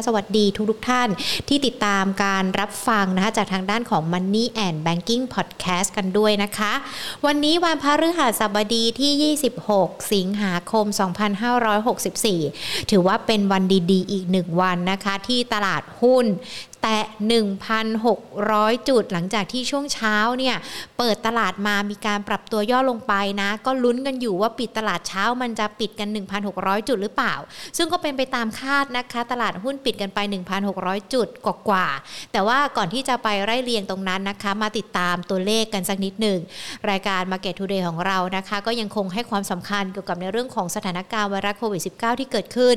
นะคะสวัสดีทุกๆท่านที่ติดตามการรับฟังนะคะจากทางด้านของ Money and Banking Podcast กันด้วยนะคะวันนี้วันพฤหัสบดีที่26สิงหาคม2564ถือว่าเป็นวันดีๆอีก1วันนะคะที่ตลาดหุ้นแต่ 1,600 จุดหลังจากที่ช่วงเช้าเนี่ยเปิดตลาดมามีการปรับตัวย่อลงไปนะก็ลุ้นกันอยู่ว่าปิดตลาดเช้ามันจะปิดกัน 1,600 จุดหรือเปล่าซึ่งก็เป็นไปตามคาดนะคะตลาดหุ้นปิดกันไป 1,600 จุดกว่าๆแต่ว่าก่อนที่จะไปไล่เรียงตรงนั้นนะคะมาติดตามตัวเลขกันสักนิดหนึ่งรายการ Market Today ของเรานะคะก็ยังคงให้ความสำคัญเกี่ยวกับในเรื่องของสถานการณ์ไวรัสโควิด -19 ที่เกิดขึ้น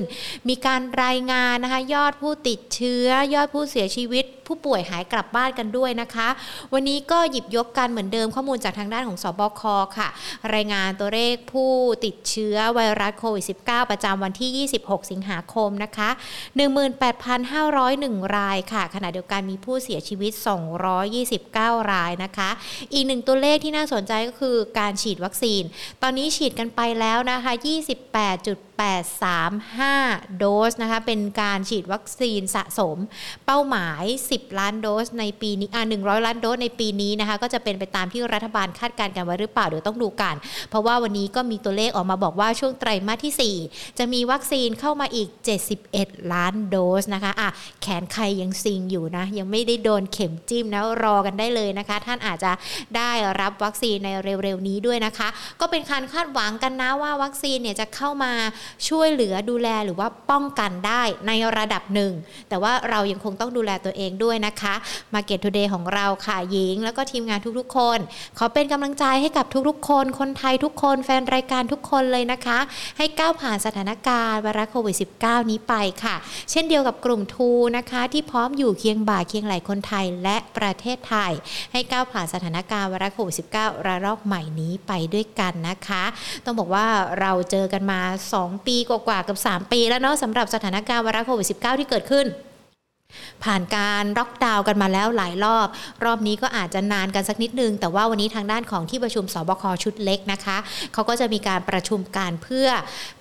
มีการรายงานนะคะยอดผู้ติดเชื้อยอดผู้เสียชีวิตผู้ป่วยหายกลับบ้านกันด้วยนะคะวันนี้ก็หยิบยกกันเหมือนเดิมข้อมูลจากทางด้านของสบค.ค่ะรายงานตัวเลขผู้ติดเชื้อไวรัสโควิด -19 ประจำวันที่26สิงหาคมนะคะ 18,501 รายค่ะขณะเดียวกันมีผู้เสียชีวิต229รายนะคะอีกหนึ่งตัวเลขที่น่าสนใจก็คือการฉีดวัคซีนตอนนี้ฉีดกันไปแล้วนะคะ 28.835 โดสนะคะเป็นการฉีดวัคซีนสะสมเป้าหมาย10ล้านโดสในปีนี้100ล้านโดสในปีนี้นะคะก็จะเป็นไปตามที่รัฐบาลคาดการณ์กันไว้หรือเปล่าเดี๋ยวต้องดูกันเพราะว่าวันนี้ก็มีตัวเลขออกมาบอกว่าช่วงไตรมาสที่4จะมีวัคซีนเข้ามาอีก71ล้านโดสนะคะแขนใครยังซิงอยู่นะยังไม่ได้โดนเข็มจิ้มนะรอกันได้เลยนะคะท่านอาจจะได้รับวัคซีนในเร็วๆนี้ด้วยนะคะก็เป็นการคาดหวังกันนะว่าวัคซีนเนี่ยจะเข้ามาช่วยเหลือดูแลหรือว่าป้องกันได้ในระดับหนึ่งแต่ว่าเรายังคงต้องดูแลตัวเองด้วยนะคะ Market Today ของเราค่ะหญิงแล้วก็ทีมงานทุกๆคนขอเป็นกำลังใจให้กับทุกๆคนคนไทยทุกคนแฟนรายการทุกคนเลยนะคะให้ก้าวผ่านสถานการณ์ไวรัสโควิด -19 นี้ไปค่ะเช่นเดียวกับกลุ่มทูนะคะที่พร้อมอยู่เคียงบ่าเคียงไหลคนไทยและประเทศไทยให้ก้าวผ่านสถานการณ์ไวรัสโควิด -19 ระลอกใหม่นี้ไปด้วยกันนะคะต้องบอกว่าเราเจอกันมา2ปีกว่าๆกับ3ปีแล้วเนาะสำหรับสถานการณ์ไวรัสโควิด -19 ที่เกิดขึ้นผ่านการล็อกดาวน์กันมาแล้วหลายรอบรอบนี้ก็อาจจะนานกันสักนิดนึงแต่ว่าวันนี้ทางด้านของที่ประชุมสบคชุดเล็กนะคะเขาก็จะมีการประชุมกันเพื่อ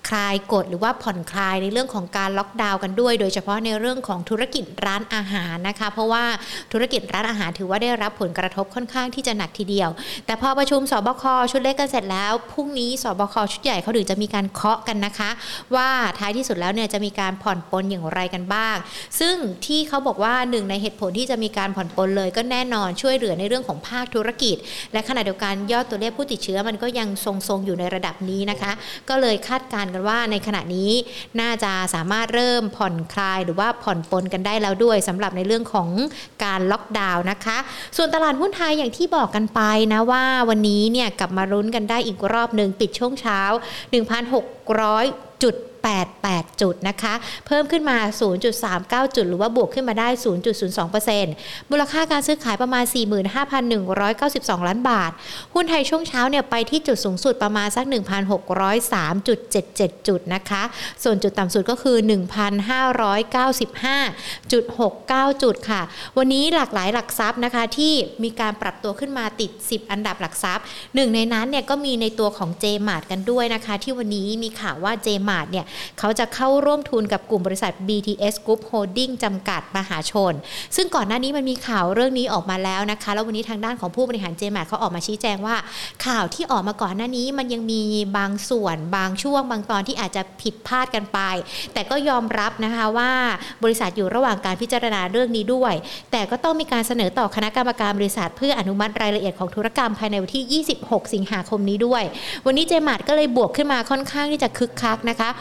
คลายกฎหรือว่าผ่อนคลายในเรื่องของการล็อกดาวน์กันด้วยโดยเฉพาะในเรื่องของธุรกิจร้านอาหารนะคะเพราะว่าธุรกิจร้านอาหารถือว่าได้รับผลกระทบค่อนข้างที่จะหนักทีเดียวแต่พอประชุมสบคชุดเล็กกันเสร็จแล้วพรุ่งนี้สบคชุดใหญ่เขาถึงจะมีการเคาะกันนะคะว่าท้ายที่สุดแล้วเนี่ยจะมีการผ่อนปลนอย่างไรกันบ้างซึ่งที่เขาบอกว่าหนึ่งในเหตุผลที่จะมีการผ่อนปลนเลยก็แน่นอนช่วยเหลือในเรื่องของภาคธุรกิจและขณะเดียวกันยอดตัวเลขผู้ติดเชื้อมันก็ยังทรงๆอยู่ในระดับนี้นะคะก็เลยคาดการณ์กันว่าในขณะนี้น่าจะสามารถเริ่มผ่อนคลายหรือว่าผ่อนปลนกันได้แล้วด้วยสำหรับในเรื่องของการล็อกดาวน์นะคะส่วนตลาดหุ้นไทยอย่างที่บอกกันไปนะว่าวันนี้เนี่ยกลับมาลุ้นกันได้อีกรอบนึงปิดช่วงเช้า 1,600 จุด88 จุดนะคะเพิ่มขึ้นมา 0.39 จุดหรือว่าบวกขึ้นมาได้ 0.02% มูลค่าการซื้อขายประมาณ 45,192 ล้านบาทหุ้นไทยช่วงเช้าเนี่ยไปที่จุดสูงสุดประมาณสัก 1,603.77 จุดนะคะส่วนจุดต่ำสุดก็คือ 1,595.69 จุดค่ะวันนี้หลากหลายหลักทรัพย์นะคะที่มีการปรับตัวขึ้นมาติด10อันดับหลักทรัพย์หนึ่งในนั้นเนี่ยก็มีในตัวของ J-Mart กันด้วยนะคะที่วันนี้มีข่าวว่า J-Martเนี่ยเขาจะเข้าร่วมทุนกับกลุ่มบริษัท BTS Group Holding จำกัดมหาชนซึ่งก่อนหน้านี้มันมีข่าวเรื่องนี้ออกมาแล้วนะคะแล้ววันนี้ทางด้านของผู้บริหาร J-Mart เขาออกมาชี้แจงว่าข่าวที่ออกมาก่อนหน้านี้มันยังมีบางส่วนบางช่วงบางตอนที่อาจจะผิดพลาดกันไปแต่ก็ยอมรับนะคะว่าบริษัทอยู่ระหว่างการพิจารณาเรื่องนี้ด้วยแต่ก็ต้องมีการเสนอต่อคณะกรรมการบริษัทเพื่ออนุมัติรายละเอียดของธุรกรรมภายในวันที่26สิงหาคมนี้ด้วยวันนี้ J-Mart ก็เลยบวกขึ้นมาค่อนข้างที่จะคึกคักนะคะ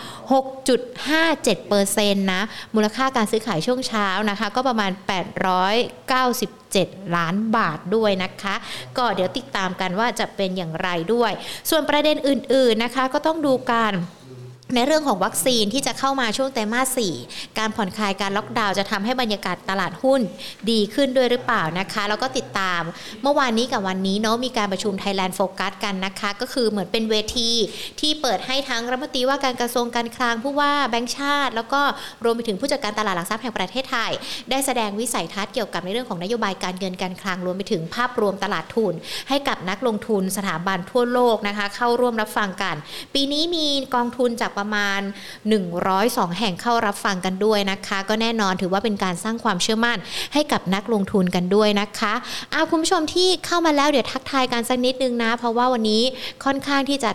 6.57% นะมูลค่าการซื้อขายช่วงเช้านะคะก็ประมาณ897ล้านบาทด้วยนะคะก็เดี๋ยวติดตามกันว่าจะเป็นอย่างไรด้วยส่วนประเด็นอื่นๆนะคะก็ต้องดูกันในเรื่องของวัคซีนที่จะเข้ามาช่วงไตรมาส 4การผ่อนคลายการล็อกดาวน์จะทำให้บรรยากาศตลาดหุ้นดีขึ้นด้วยหรือเปล่านะคะแล้วก็ติดตามเมื่อวานนี้กับวันนี้เนาะมีการประชุม Thailand Focus กันนะคะก็คือเหมือนเป็นเวทีที่เปิดให้ทั้งรัฐมนตรีว่าการกระทรวงการคลังผู้ว่าแบงก์ชาติแล้วก็รวมไปถึงผู้จัดการตลาดหลักทรัพย์แห่งประเทศไทยได้แสดงวิสัยทัศน์เกี่ยวกับในเรื่องของนโยบายการเงินการคลังรวมไปถึงภาพรวมตลาดทุนให้กับนักลงทุนสถาบันทั่วโลกนะคะเข้าร่วมรับฟังกันปีนี้มีกองทุนจาก ประมาณ102แห่งเข้ารับฟังกันด้วยนะคะก็แน่นอนถือว่าเป็นการสร้างความเชื่อมั่นให้กับนักลงทุนกันด้วยนะคะคุณผู้ชมที่เข้ามาแล้วเดี๋ยวทักทายกันสักนิดนึงนะเพราะว่าวันนี้ค่อนข้างที่จะ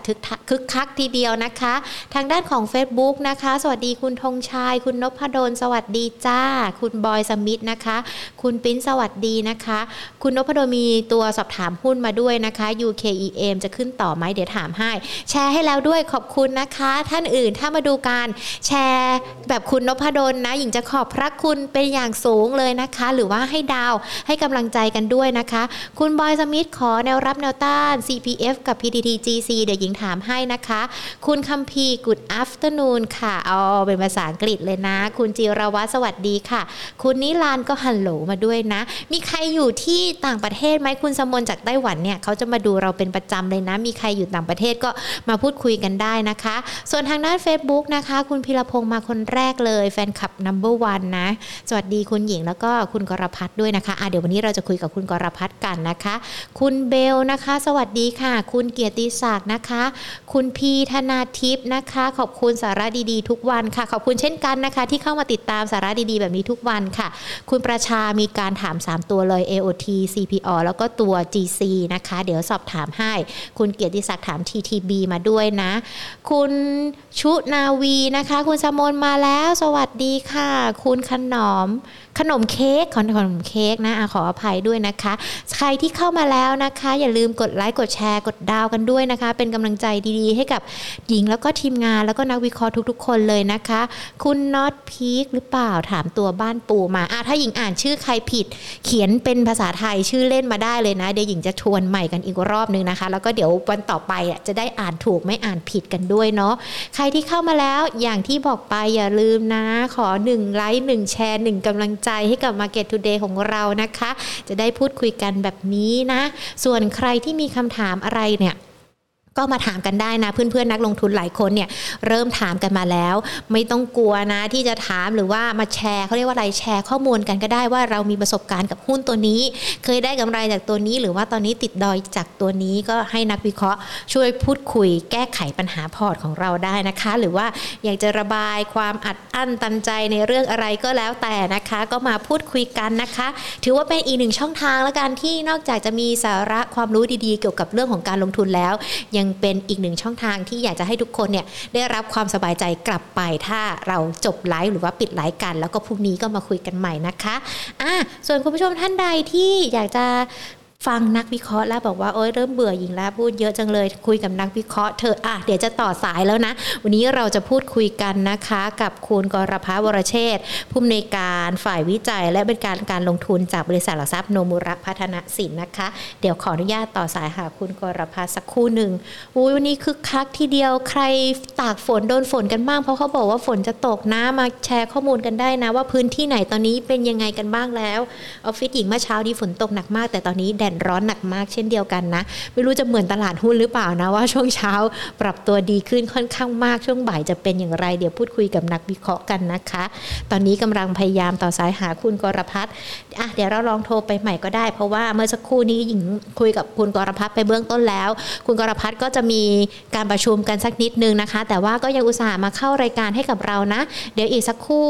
คึกคักทีเดียวนะคะทางด้านของ Facebook นะคะสวัสดีคุณธงชัยคุณนพดลสวัสดีจ้าคุณบอยสมิธนะคะคุณปิ้นสวัสดีนะคะคุณนพดลมีตัวสอบถามหุ้นมาด้วยนะคะ UKEM จะขึ้นต่อไหมเดี๋ยวถามให้แชร์ให้แล้วด้วยขอบคุณนะคะท่านอื่นถ้ามาดูการแชร์แบบคุณนพดลนะหญิงจะขอบพระคุณเป็นอย่างสูงเลยนะคะหรือว่าให้ดาวให้กำลังใจกันด้วยนะคะคุณบอยสมิธขอแนวรับแนวต้าน CPF กับ PTTGC เดี๋ยวหญิงถามให้นะคะคุณคัมพี Good afternoon ค่ะอ๋อเป็นภาษาอังกฤษเลยนะคุณจิรวัฒน์สวัสดีค่ะคุณนิรันดร์ก็ฮัลโหลมาด้วยนะมีใครอยู่ที่ต่างประเทศไหมคุณสมนจากไต้หวันเนี่ยเขาจะมาดูเราเป็นประจำเลยนะมีใครอยู่ต่างประเทศก็มาพูดคุยกันได้นะคะส่วนทางด้าน Facebook นะคะคุณพีรพงษ์มาคนแรกเลยแฟนคลับ Number 1 นะสวัสดีคุณหญิงแล้วก็คุณกรภัทรด้วยนะคะเดี๋ยววันนี้เราจะคุยกับคุณกรภัทรกันนะคะคุณเบลนะคะสวัสดีค่ะคุณเกียรติศักดิ์นะคะคุณพีธนาทิพย์นะคะขอบคุณสาระดีๆทุกวันค่ะขอบคุณเช่นกันนะคะที่เข้ามาติดตามสาระดีๆแบบนี้ทุกวันค่ะคุณประชามีการถาม3ตัวเลย AOT CPO แล้วก็ตัว GC นะคะเดี๋ยวสอบถามให้คุณเกียรติศักดิ์ถาม TTB มาด้วยนะคุณชุนาวีนะคะคุณสมนมาแล้วสวัสดีค่ะคุณขนมเค้กขนมเค้กนะขออภัยด้วยนะคะใครที่เข้ามาแล้วนะคะอย่าลืมกดไลค์กดแชร์กดดาวกันด้วยนะคะเป็นกำลังใจดีๆให้กับหญิงแล้วก็ทีมงานแล้วก็นักวิเคราะห์ทุกๆคนเลยนะคะคุณน็อตพีคหรือเปล่าถามตัวบ้านปูมาถ้าหญิงอ่านชื่อใครผิดเขียนเป็นภาษาไทยชื่อเล่นมาได้เลยนะเดี๋ยวหญิงจะทวนใหม่กันอีกรอบนึงนะคะแล้วก็เดี๋ยววันต่อไปจะได้อ่านถูกไม่อ่านผิดกันด้วยเนาะใครที่เข้ามาแล้วอย่างที่บอกไปอย่าลืมนะขอ1ไลค์1แชร์1กำลังใจให้กับ Market Today ของเรานะคะจะได้พูดคุยกันแบบนี้นะส่วนใครที่มีคำถามอะไรเนี่ยก็มาถามกันได้นะเพื่อนๆนักลงทุนหลายคนเนี่ยเริ่มถามกันมาแล้วไม่ต้องกลัวนะที่จะถามหรือว่ามาแชร์เขาเรียกว่าอะไรแชร์ข้อมูลกันก็ได้ว่าเรามีประสบการณ์กับหุ้นตัวนี้เคยได้กำไรจากตัวนี้หรือว่าตอนนี้ติดดอยจากตัวนี้ก็ให้นักวิเคราะห์ช่วยพูดคุยแก้ไขปัญหาพอร์ตของเราได้นะคะหรือว่าอยากจะระบายความอัดอั้นตันใจในเรื่องอะไรก็แล้วแต่นะคะก็มาพูดคุยกันนะคะถือว่าเป็นอีกหนึ่งช่องทางแล้วกันที่นอกจากจะมีสาระความรู้ดีๆเกี่ยวกับเรื่องของการลงทุนแล้วยังเป็นอีกหนึ่งช่องทางที่อยากจะให้ทุกคนเนี่ยได้รับความสบายใจกลับไปถ้าเราจบไลฟ์หรือว่าปิดไลฟ์กันแล้วก็พรุ่งนี้ก็มาคุยกันใหม่นะคะส่วนคุณผู้ชมท่านใดที่อยากจะฟังนักวิเคราะห์แล้วบอกว่าโอ๊ยเริ่มเบื่อหญิงแล้วพูดเยอะจังเลยคุยกับนักวิเคราะห์เธอเดี๋ยวจะต่อสายแล้วนะวันนี้เราจะพูดคุยกันนะคะกับคุณกรภัทร วรเชษฐ์ผู้อำนวยการฝ่ายวิจัยและบริการการลงทุนจากบริษัทหลักทรัพย์โนมูระพัฒนสินนะคะเดี๋ยวขออนุญาตต่อสายหาคุณกรภัทรสักครู่หนึ่งวันนี้คึกคักทีเดียวใครตากฝนโดนฝนกันบ้างเพราะเขาบอกว่าฝนจะตกนะมาแชร์ข้อมูลกันได้นะว่าพื้นที่ไหนตอนนี้เป็นยังไงกันบ้างแล้วออฟฟิศหญิงเมื่อเช้านี้ฝนตกหนักมากแต่ตอนนี้ร้อนหนักมากเช่นเดียวกันนะไม่รู้จะเหมือนตลาดหุ้นหรือเปล่านะว่าช่วงเช้าปรับตัวดีขึ้นค่อนข้างมากช่วงบ่ายจะเป็นอย่างไรเดี๋ยวพูดคุยกับนักวิเคราะห์กันนะคะตอนนี้กำลังพยายามต่อสายหาคุณกรภัทรเดี๋ยวเราลองโทรไปใหม่ก็ได้เพราะว่าเมื่อสักครู่นี้หญิงคุยกับคุณกรภัทรไปเบื้องต้นแล้วคุณกรภัทรก็จะมีการประชุมกันสักนิดนึงนะคะแต่ว่าก็ยังอุตส่าห์มาเข้ารายการให้กับเรานะเดี๋ยวอีกสักครู่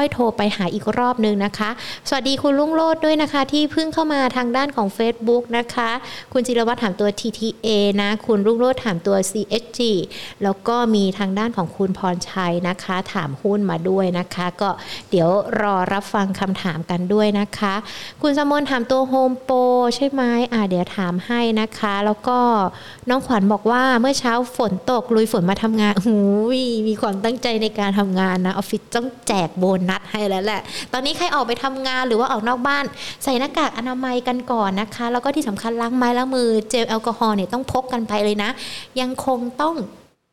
ค่อยโทรไปหาอีกรอบนึงนะคะสวัสดีคุณรุ่งโรจน์ด้วยนะคะที่เพิ่งเข้ามาทางด้านของ Facebook นะคะคุณจิรวัฒน์ถามตัว TTA นะคุณรุ่งโรจน์ถามตัว CHG แล้วก็มีทางด้านของคุณพรชัยนะคะถามหุ้นมาด้วยนะคะก็เดี๋ยวรอรับฟังคำถามกันด้วยนะคะคุณสมนถามตัว Home Pro ใช่ไหมเดี๋ยวถามให้นะคะแล้วก็น้องขวัญบอกว่าเมื่อเช้าฝนตกลุยฝนมาทำงานมีความตั้งใจในการทำงานนะออฟฟิศต้องแจกโบนัดให้แล้วแหละตอนนี้ใครออกไปทำงานหรือว่าออกนอกบ้านใส่หน้ากากอนามัยกันก่อนนะคะแล้วก็ที่สำคัญล้างไม้ล้างมือเจลแอลกอฮอล์เนี่ยต้องพกกันไปเลยนะยังคงต้อง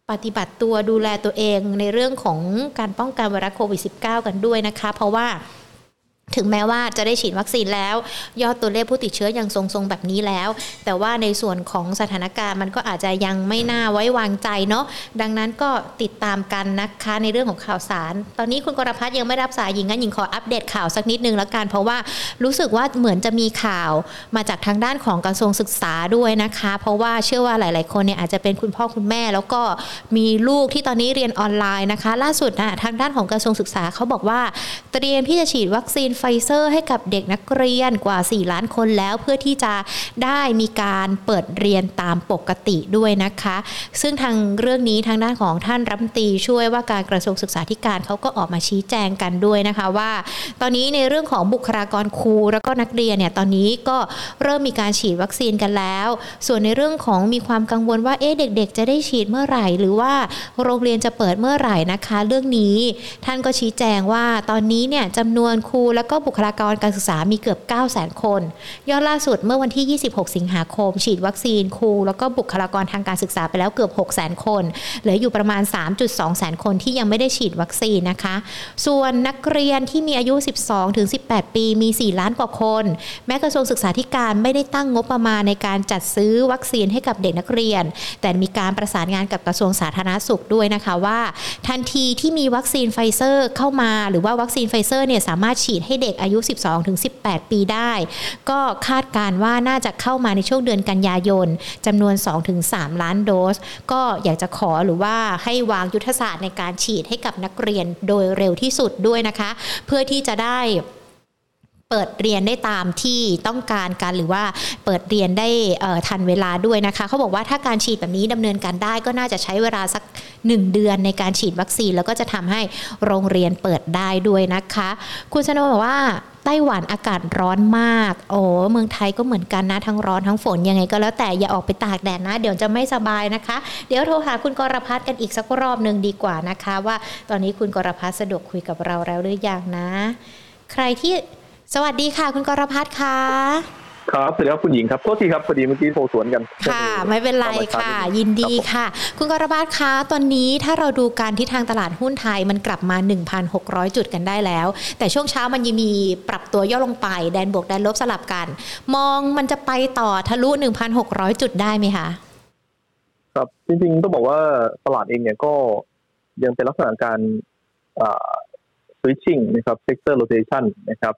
ปฏิบัติตัวดูแลตัวเองในเรื่องของการป้องกันไวรัสโควิด-19 กันด้วยนะคะเพราะว่า ถึงแม้ว่าจะได้ฉีดวัคซีนแล้วยอดตัวเลขผู้ติดเชื้อยังทรงๆแบบนี้แล้วแต่ว่าในส่วนของสถานการณ์มันก็อาจจะยังไม่น่าไว้วางใจเนาะดังนั้นก็ติดตามกันนะคะในเรื่องของข่าวสารตอนนี้คุณกรพัฒน์ยังไม่รับสายหญิงงั้นหญิงขออัปเดตข่าวสักนิดนึงแล้วกันเพราะว่ารู้สึกว่าเหมือนจะมีข่าวมาจากทางด้านของกระทรวงศึกษาด้วยนะคะเพราะว่าเชื่อว่าหลายๆคนเนี่ยอาจจะเป็นคุณพ่อคุณแม่แล้วก็มีลูกที่ตอนนี้เรียนออนไลน์นะคะล่าสุดนะทางด้านของกระทรวงศึกษาเขาบอกว่าเตรียมที่จะฉีดวัคซีนไฟเซอร์ให้กับเด็กนักเรียนกว่า4ล้านคนแล้วเพื่อที่จะได้มีการเปิดเรียนตามปกติด้วยนะคะซึ่งทางเรื่องนี้ทางด้านของท่านรัฐมนตรีช่วยว่าการกระทรวงศึกษาธิการเขาก็ออกมาชี้แจงกันด้วยนะคะว่าตอนนี้ในเรื่องของบุคลากรครูแล้วก็นักเรียนเนี่ยตอนนี้ก็เริ่มมีการฉีดวัคซีนกันแล้วส่วนในเรื่องของมีความกังวลว่าเด็กๆจะได้ฉีดเมื่อไหร่หรือว่าโรงเรียนจะเปิดเมื่อไหร่นะคะเรื่องนี้ท่านก็ชี้แจงว่าตอนนี้เนี่ยจำนวนครูแล้วก็บุคลากรการศึกษามีเกือบ 900,000 คนยอดล่าสุดเมื่อวันที่26สิงหาคมฉีดวัคซีนครูแล้วก็บุคลากรทางการศึกษาไปแล้วเกือบ 600,000 คนเหลืออยู่ประมาณ 3,200,000 คนที่ยังไม่ได้ฉีดวัคซีนนะคะส่วนนักเรียนที่มีอายุ 12-18 ปีมี 4 ล้านกว่าคนแม้กระทรวงศึกษาธิการไม่ได้ตั้งงบประมาณในการจัดซื้อวัคซีนให้กับเด็กนักเรียนแต่มีการประสานงานกับกระทรวงสาธารณสุขด้วยนะคะว่าทันทีที่มีวัคซีนไฟเซอร์เข้ามาหรือว่าวัคซีนไฟเซอร์เนี่ยสามารถฉีดให้เด็กอายุ 12-18 ปีได้ก็คาดการว่าน่าจะเข้ามาในช่วงเดือนกันยายนจำนวน 2-3 ล้านโดสก็อยากจะขอหรือว่าให้วางยุทธศาสตร์ในการฉีดให้กับนักเรียนโดยเร็วที่สุดด้วยนะคะเพื่อที่จะได้เปิดเรียนได้ตามที่ต้องการกันหรือว่าเปิดเรียนได้ทันเวลาด้วยนะคะเขาบอกว่าถ้าการฉีดแบบนี้ดำเนินการได้ก็น่าจะใช้เวลาสัก1เดือนในการฉีดวัคซีนแล้วก็จะทำให้โรงเรียนเปิดได้ด้วยนะคะคุณชโนบอกว่าไต้หวันอากาศร้อนมากโอ้เมืองไทยก็เหมือนกันนะทั้งร้อนทั้งฝนยังไงก็แล้วแต่อย่าออกไปตากแดดนะเดี๋ยวจะไม่สบายนะคะเดี๋ยวโทรหาคุณกรพัฒน์กันอีกสักรอบนึงดีกว่านะคะว่าตอนนี้คุณกรพัฒน์สะดวกคุยกับเราแล้วหรือยังนะใครที่สวัสดีค่ะคุณกรพัฒน์ค่ะครับสวัสดีครับคุณหญิงครับโทษทีครับพอดีเมื่อกี้โทรสวนกันค่ะไม่เป็นไรค่ะยินดีค่ะคุณกรพัฒน์คะตอนนี้ถ้าเราดูการทิศทางตลาดหุ้นไทยมันกลับมา 1,600 จุดกันได้แล้วแต่ช่วงเช้ามันยังมีปรับตัวย่อลงไปแดนบวกแดนลบสลับกันมองมันจะไปต่อทะลุ 1,600 จุดได้ไหมคะครับจริงๆต้องบอกว่าตลาดเองเนี่ยก็ยังเป็นลักษณะการswitching นะครับ sector rotation นะครับ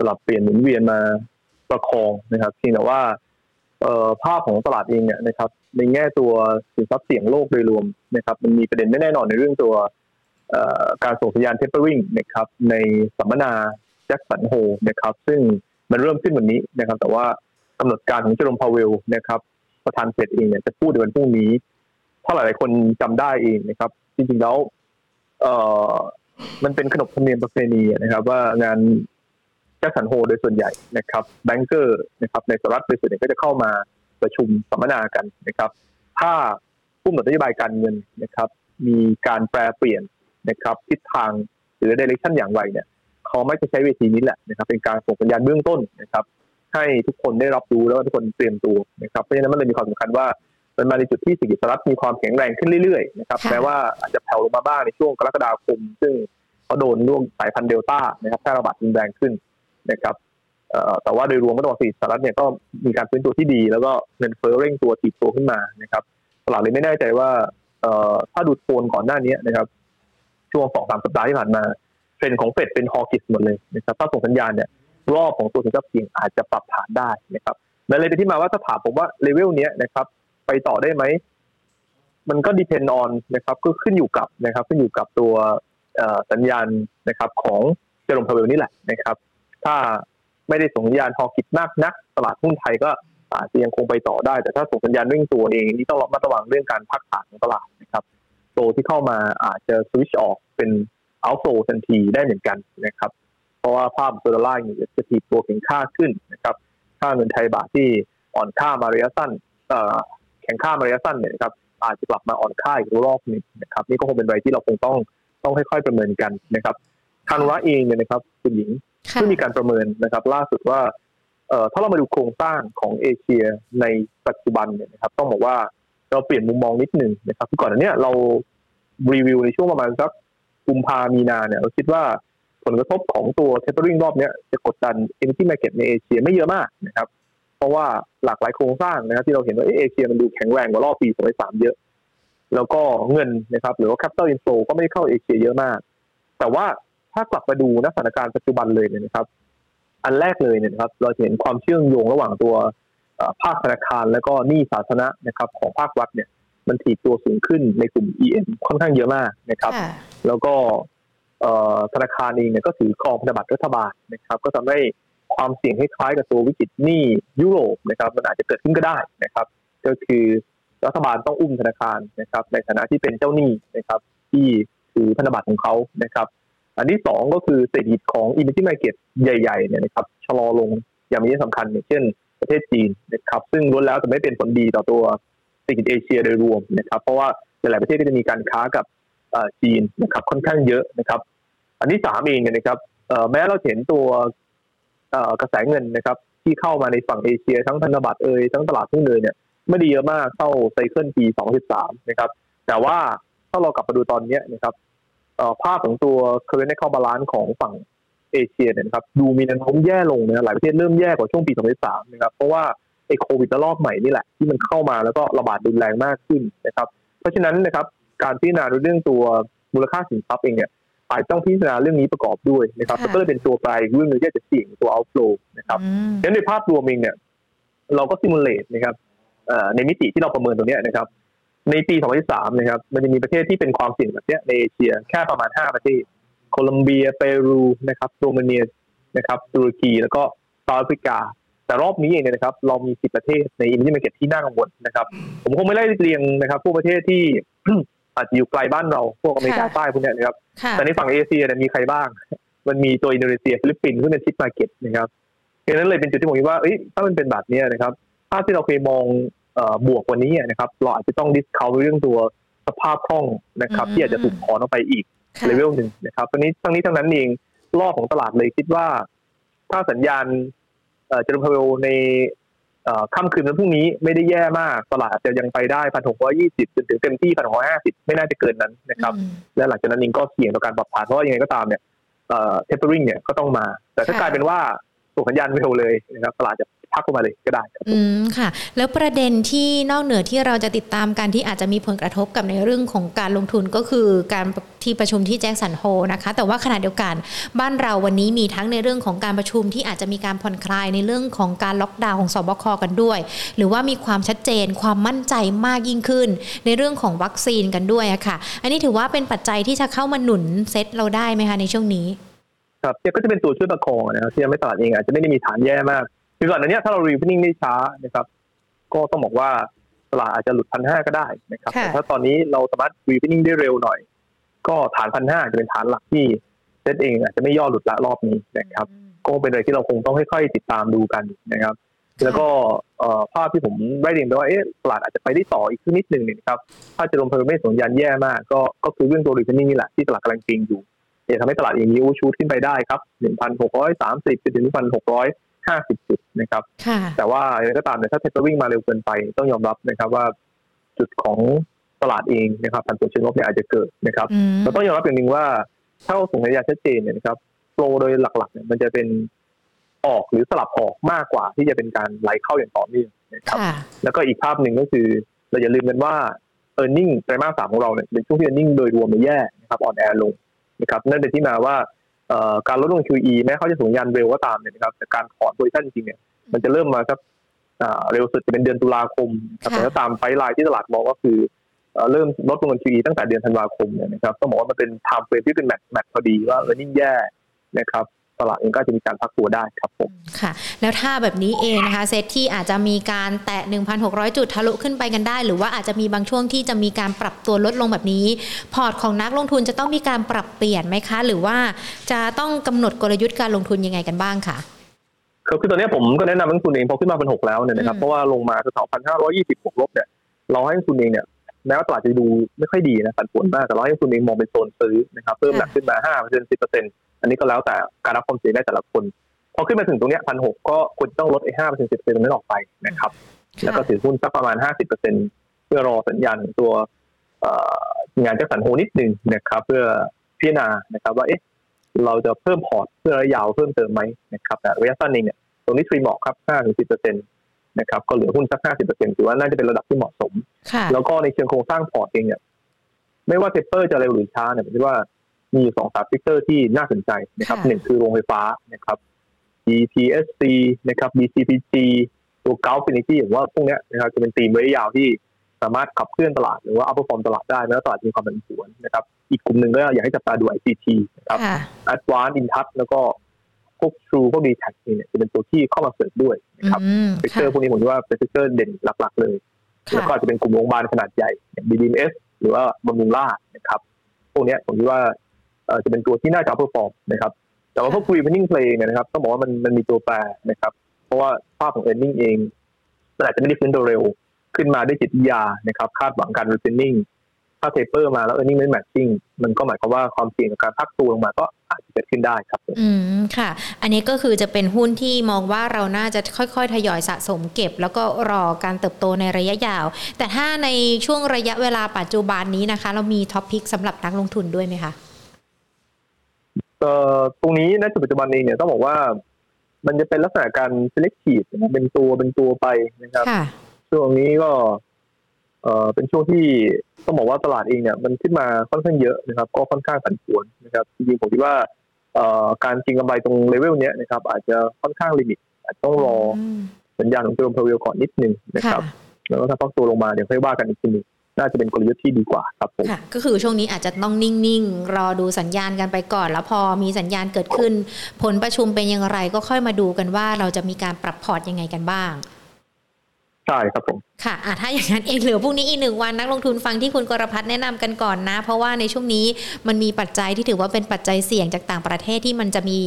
สลับเปลี่ยนหมุนเวียนมาประคองนะครับเพียงแต่ว่าภาพของตลาดเองเนี่ยนะครับในแง่ตัวสินทรัพย์เสี่ยงโลกโดยรวมนะครับมันมีประเด็นไม่แน่นอนในเรื่องตัวการส่งสัญญาณ tapering นะครับในสัมมนาแจ็คสันโฮนะครับซึ่งมันเริ่มขึ้นวันนี้นะครับแต่ว่ากำหนดการของเจอร์มพาวเวลนะครับประธานเฟดเองเนี่ยจะพูดในวันพรุ่งนี้ถ้าหลายๆคนจำได้เองนะครับจริงๆแล้วมันเป็นขนบธรรมเนียมประเพณีนะครับว่างานแจ็คสันโฮโดยส่วนใหญ่นะครับแบงก์เกอร์นะครับในสหรัฐโดยส่วนใหญ่ก็จะเข้ามาประชุมสัมมนากันนะครับถ้าผู้กำหนดนโยบายการเงินนะครับมีการแปรเปลี่ยนนะครับทิศทางหรือ direction อย่างไรเนี่ยเขาไม่จะใช้เวทีนี้แหละนะครับเป็นการส่งสัญญาณเบื้องต้นนะครับให้ทุกคนได้รับรู้แล้วทุกคนเตรียมตัวนะครับเพราะฉะนั้นมันเลยมีความสำคัญว่ามันมาในจุดที่เศรษฐกิจสหรัฐมีความแข็งแรงขึ้นเรื่อยๆนะครับแม้ว่าอาจจะแผ่วลงมาบ้างในช่วงกรกฎาคมซึ่งเขาโดนเรื่องสายพันธุ์เดลต้านะครับแพร่ระบาดรุนแรงขึ้นนะครับแต่ว่าโดยรวมก็ต้องบอกสหรัฐเนี่ยก็มีการฟื้นตัวที่ดีแล้วก็เงินเฟ้อเร่งตัวถีบตัวขึ้นมานะครับตลาดเลยไม่แน่ใจว่าถ้าดูโทนก่อนหน้านี้นะครับช่วง 2-3 สัปดาห์ที่ผ่านมาเทรนด์ของเฟดเป็นฮอร์กิสหมดเลยนะครับถ้าส่งสัญญาณเนี่ยรอบของตัวสินทรัพย์เสี่ยงอาจจะปรับฐานได้นะครับนั่นเลยเป็นที่มาว่าถ้าถามผมว่าเลเวลเนี้ยนะครับไปต่อได้ไหมมันก็ depend on นะครับก็ขึ้นอยู่กับนะครับขึ้นอยู่กับตัวสัญญาณนะครับของเจอร์มพาวเวลนี่แหละนะครับถ้าไม่ได้ส่งสัญญาณฮอร์กิสมากนักตลาดหุ้นไทยก็อาจจะยังคงไปต่อได้แต่ถ้าส่งสัญญาณเร่งตัวเองนี่ต้องระมัดระวังเรื่องการพักฐานของตลาดนะครับโตที่เข้ามาอาจจะสวิตช์ออกเป็นเอาท์โฟลว์ทันทีได้เหมือนกันนะครับเพราะว่าภาพตัวดอลลาร์เนี่ยจะถีบตัวแข็งค่าขึ้นนะครับค่าเงินไทยบาทที่อ่อนค่ามาระยะสั้นแข็งค่ามาระยะสั้นเนี่ยนะครับอาจจะกลับมาอ่อนค่าอีกรอบนึงนะครับนี่ก็คงเป็นอะไรที่เราคงต้องค่อยๆประเมินกันนะครับทางรัฐเองเนี่ยนะครับคุณหญิงซึ่งมีการประเมินนะครับล่าสุดว่าถ้าเรามาดูโครงสร้างของเอเชียในปัจจุบันเนี่ยนะครับต้องบอกว่าเราเปลี่ยนมุมมองนิดนึงนะครับก่อนหน้านี้เรารีวิวในช่วงประมาณสักกุมภาพันธ์มีนาเนี่ยเราคิดว่าผ ลกระทบของตัว catering รอบนี้จะกดดัน energy market ในเอเชียไม่เยอะมากนะครับเพราะว่าหลากหลายโครงสร้างนะครับที่เราเห็นว่าเอเชียมันดูแข็งแรงกว่ารอบปี2023เยอะแล้วก็เงินนะครับหรือว่า capital inflow ก็ไม่ได้เข้าเอเชียเยอะมากแต่ว่าถ้ากลับมาดูสถานการณ์ปัจจุบันเลยนะครับอันแรกเลยนะครับเราเห็นความเชื่อมโยงระหว่างตัวภาคธนาคารและก็หนี้สาธารณะนะครับของภาครัฐเนี่ยมันถีบตัวสูงขึ้นในกลุ่ม EM ค่อนข้างเยอะมากนะครับแล้วก็ธนาคารเองเนี่ยก็ถือครองพันธบัตรรัฐบาลนะครับก็ทำให้ความเสี่ยงคล้ายๆกับตัววิกฤตหนี้ยุโรปนะครับมันอาจจะเกิดขึ้นก็ได้นะครับก็คือรัฐบาลต้องอุ้มธนาคารนะครับในฐานะที่เป็นเจ้าหนี้นะครับที่ถือพันธบัตรของเขานะครับอันที่สองก็คือเศรษฐกิจของ emerging market ใหญ่ๆเนี่ยนะครับชะลอลงอย่างมีนัยสำคัญอย่างเช่นประเทศจีนนะครับซึ่งล้วนแล้วจะไม่เป็นผลดีต่อตัวเศรษฐกิจเอเชียโดยรวมนะครับเพราะว่าหลายๆประเทศก็จะมีการค้ากับจีนนะครับค่อนข้างเยอะนะครับอันที่สามเองเนี่ยนะครับแม้เราเห็นตัวกระแสเงินนะครับที่เข้ามาในฝั่งเอเชียทั้งพันธบัตรทั้งตลาดหุ้นเนี่ยไม่ได้เยอะมากเท่าไซเคิลปี2013นะครับแต่ว่าถ้าเรากลับมาดูตอนนี้นะครับภาพของตัว current account balance ของฝั่งเอเชียเนี่ยนะครับดูมีแนวโน้มแย่ลงนะหลายประเทศเริ่มแย่กว่าช่วงปี2013นะครับเพราะว่าไอ้โควิดระลอกใหม่นี่แหละที่มันเข้ามาแล้วก็ระบาดรุนแรงมากขึ้นนะครับเพราะฉะนั้นนะครับการพิจารณาเรื่องตัวมูลค่าสินทรัพย์เองเนี่ยอาจต้องพิจารณาเรื่องนี้ประกอบด้วยนะครับแล้วก็เลยเป็นตัวปลายเรื่องนึงที่จะเสี่ยงตัว outflow นะครับฉะนั้นในภาพรวมเองเนี่ยเราก็ simulate นะครับในมิติที่เราประเมินตรงนี้นะครับในปี2023นะครับมันจะมีประเทศที่เป็นความเสี่ยงแบบเนี้ยในเอเชียแค่ประมาณ5ประเทศโคลอมเบียเปรูนะครับโรมาเนียนะครับตุรกีแล้วก็เซาท์แอฟริกาแต่รอบนี้เองนะครับเรามี10ประเทศใน emerging market ที่น่ากังวลนะครับผมคงไม่ไล่เรียงนะครับพวกประเทศที่ อาจจะอยู่ไกลบ้านเราพวกอเมริกาใต้พวกนี้นะครับแต่ในฝั่งเอเชียเนี่ยมีใครบ้างมันมีตัวอินโดนีเซียฟิลิปปินส์ซึ่งเป็นชิปมาร์เก็ตนะครับดังนั้นเลยเป็นจุดที่ผมคิดว่าถ้ามันเป็นแบบนี้นะครับภาพที่เราเคยมองบวกวันนี้นะครับเราอาจจะต้องดิสเคาท์เรื่องตัวสภาพคล่องนะครับที่อาจจะถูกถอนออกไปอีกเลเวลหนึ่งนะครับตอนนี้ทั้งนี้ทั้งนั้นเองรอบของตลาดเลยคิดว่าถ้าสัญญาณจะรุนแรงในค่ำคืนวันพรุ่งนี้ไม่ได้แย่มากตลาดจะยังไปได้1,620จนถึงเต็มที่1,650ไม่น่าจะเกินนั้นนะครับและหลังจากนั้นเองก็เสี่ยงต่อการปรับฐานเพราะว่ายังไงก็ตามเนี่ยtapering เนี่ยก็ต้องมาแต่ถ้ากลายเป็นว่าส่งสัญญาณเร็วเลยนะครับตลาดจะพักลงมาเลยก็ได้ครับค่ะแล้วประเด็นที่นอกเหนือที่เราจะติดตามกันที่อาจจะมีผลกระทบกับในเรื่องของการลงทุนก็คือการที่ประชุมที่แจ็คสันโฮลนะคะแต่ว่าขณะเดียวกันบ้านเราวันนี้มีทั้งในเรื่องของการประชุมที่อาจจะมีการผ่อนคลายในเรื่องของการล็อกดาวน์ของสบคกันด้วยหรือว่ามีความชัดเจนความมั่นใจมากยิ่งขึ้นในเรื่องของวัคซีนกันด้วยค่ะอันนี้ถือว่าเป็นปัจจัยที่จะเข้ามาหนุนเซตเราได้ไหมคะในช่วงนี้ครับก็จะเป็นตัวช่วยประคองนะครับที่ยังไม่ตลาดเองอาจจะไม่ได้มีฐานแย่มากคือก่อนอันนี้ถ้าเรารีบนิ่งไม่ช้านะครับก็ต้องบอกว่าตลาดอาจจะหลุด 1,500 ก็ได้นะครับแต่ถ้าตอนนี้เราสามารถรีบนิ่งได้เร็วหน่อยก็ฐาน 1,500 จะเป็นฐานหลักที่เซตเองอาจจะไม่ย่อหลุดละรอบนี้นะครับก็เป็นอะไรที่เราคงต้องค่อยๆติดตามดูกันนะครับแล้วก็ภาพที่ผมได้เรียนไปว่าตลาดอาจจะไปได้ต่ออีกนิดนึงนะครับถ้าจะลงเพอร์เมสสัญญาณแย่มากก็คือเรื่องตัวรีบนิ่งนี่แหละที่ตลาดกำลังเก็งอยู่จะทำให้ตลาดเองนิ้วชูดขึ้นไปได้ครับ 1,630 ถึง 1,650 จุดนะครับแต่ว่าอะไรก็ตามเนี่ยถ้าเทปวิ่งมาเร็วเกินไปต้องยอมรับนะครับว่าจุดของตลาดเองนะครับผันผวนเชิงลบเนี่ยอาจจะเกิดนะครับเราต้องยอมรับอย่างนึงว่าถ้าส่งสัญญาณชัดเจนเนี่ยนะครับโฟลว์โดยหลักๆเนี่ยมันจะเป็นออกหรือสลับออกมากกว่าที่จะเป็นการไหลเข้าอย่างต่อเนื่องนะครับแล้วก็อีกภาพนึงก็คือเราอย่าลืมกันว่า earning ไตรมาส 3ของเราเนี่ยเป็นช่วงที่ earning โดยรวมมันแย่นะครับอ่อนแอลงนะครับนั่นเป็นที่มาว่าการลดลง QE แม้เขาจะส่งสัญญาณเร็วก็ตามเนี่ยนะครับแต่การถอนโพซิชั่นจริงเนี่ยมันจะเริ่มมาครับเร็วสุดจะเป็นเดือนตุลาคมครับแต่ถ้าตามไฟไลน์ที่ตลาดมองก็คือเริ่มลดลง QE ตั้งแต่เดือนธันวาคมเนี่ยนะครับต้องบอกว่ามันเป็นไทม์เฟรมที่เป็นแมทพอดีว่านิ่งแย่นะครับตลาดเองก็จะมีการพักตัวได้ครับผมค่ะแล้วถ้าแบบนี้เองนะคะเซตที่อาจจะมีการแตะ 1,600 จุดทะลุขึ้นไปกันได้หรือว่าอาจจะมีบางช่วงที่จะมีการปรับตัวลดลงแบบนี้พอร์ตของนักลงทุนจะต้องมีการปรับเปลี่ยนไหมคะหรือว่าจะต้องกำหนดกลยุทธ์การลงทุนยังไงกันบ้างค่ะคือตอนนี้ผมก็แนะนำนักลงทุนเองพอขึ้นมา 1,600 แล้วเนี่ยนะครับเพราะว่าลงมาถึง 2,520 บวกลบเนี่ยเราให้นักลงทุนเองเนี่ยแม้ว่าตลาดจะดูไม่ค่อยดีนะผันผวนมากแต่เราให้นักลงทุนเองมองเป็นโซนซื้อนะครับเพิ่มหนักขึ้นมา 5% 10%อันนี้ก็แล้วแต่การรับความเสี่ยงได้แต่ละคนพอขึ้นมาถึงตรงเนี้ย 1,600 ก็ควรต้องลด 5% 10% นั้นออกไปนะครับแล้วก็ถือหุ้นสักประมาณ 50% เพื่อรอสัญญาณตัวงานแจ็คสันโฮลนิดนึงนะครับเพื่อพิจารณานะครับว่า เราจะเพิ่มพอร์ตเพื่อระยะยาวเพิ่มเติมไหมนะครับแต่ระยะสั้นเองเนี่ยตรงนี้ทรีเหมาะครับ 5-10% นะครับก็เหลือหุ้นสัก 50% ถือว่าน่าจะเป็นระดับที่เหมาะสมแล้วก็ในเชิงโครงสร้างพอร์ตเองเนี่ยไม่ว่าเซกเตอร์จะเร็วหรือช้าเนี่ยผมคิดว่ามีอยู่ 2-3 เซกเตอร์ที่น่าสนใจนะครับ1คือโรงไฟฟ้านะครับ BTSC นะครับ BCPG ตัว Gulf Energy ผมว่าพวกเนี้ยนะครับจะเป็นธีมระยะยาวที่สามารถขับเคลื่อนตลาดหรือว่าอัพฟอร์มตลาดได้แล้วตลาดมีความผันผวนนะครับอีกกลุ่มหนึ่งก็อยากให้จับตาดู ICT นะครับ Advanced Intouch แล้วก็พวก True พวก DTAC เนี่ยจะเป็นตัวที่เข้ามาเสริมด้วยนะครับเซกเตอร์พวกนี้ผมว่าเป็นเซกเตอร์เด่นหลักๆเลยแล้วก็จะเป็นกลุ่มโรงพยาบาลขนาดใหญ่อย่าง BDMS หรือว่าบำรุงราษฎร์นะครับพวกนี้ผมว่าจะเป็นตัวที่น่าจะอัพฟอร์มนะครับแต่ว่าพวก Revenue Play เนี่ยนะครับต้องบอกว่ามันมีตัวแปรนะครับเพราะว่าภาพของ Earning เองมันอาจจะไม่ได้ฟื้นตัวเร็วขึ้นมาด้วยจิตวิทยานะครับคาดหวังการ returning ถ้า taper มาแล้ว earning ไม่ matching มันก็หมายความว่าความเสี่ยงของการพักตัวลงมาก็อาจจะเกิดขึ้นได้ครับค่ะอันนี้ก็คือจะเป็นหุ้นที่มองว่าเราน่าจะค่อยๆทยอยสะสมเก็บแล้วก็รอการเติบโตในระยะยาวแต่ถ้าในช่วงระยะเวลาปัจจุบันนี้นะคะเรามีท็อปพิกสำหรับนักลงทุนด้วยไหมคะตรงนี้ในปัจจุบันนี้เนี่ยต้องบอกว่ามันจะเป็นลักษณะการ selective เป็นตัวไปนะครับช่วงนี้ก็เป็นช่วงที่ต้องบอกว่าตลาดเองเนี่ยมันขึ้นมาค่อนข้างเยอะนะครับก็ค่อนข้างผันผวนนะครับจริงๆผมคิดว่าการเก็งกำไรตรงเลเวลเนี้ยนะครับอาจจะค่อนข้างลิมิตอาจต้องรอสัญญาณของเทรนด์พาเวลก่อนนิดนึงนะครับแล้วถ้าพักตัวลงมาเดี๋ยวค่อยว่ากันอีกทีนึงน่าจะเป็นกลยุทธ์ที่ดีกว่าครับผมก็คือช่วงนี้อาจจะต้องนิ่งๆรอดูสัญญาณกันไปก่อนแล้วพอมีสัญญาณเกิดขึ้นผลประชุมเป็นอย่างไรก็ค่อยมาดูกันว่าเราจะมีการปรับพอร์ตยังไงกันบ้างใช่ครับผมค่ะถ้าอย่างนั้นเองเหลือพรุ่งนี้อีก1วันนักลงทุนฟังที่คุณกรภัทรแนะนำกันก่อนนะเพราะว่าในช่วงนี้มันมีปัจจัยที่ถือว่าเป็นปัจจัยเสี่ยงจากต่างประเทศที่มันจะมี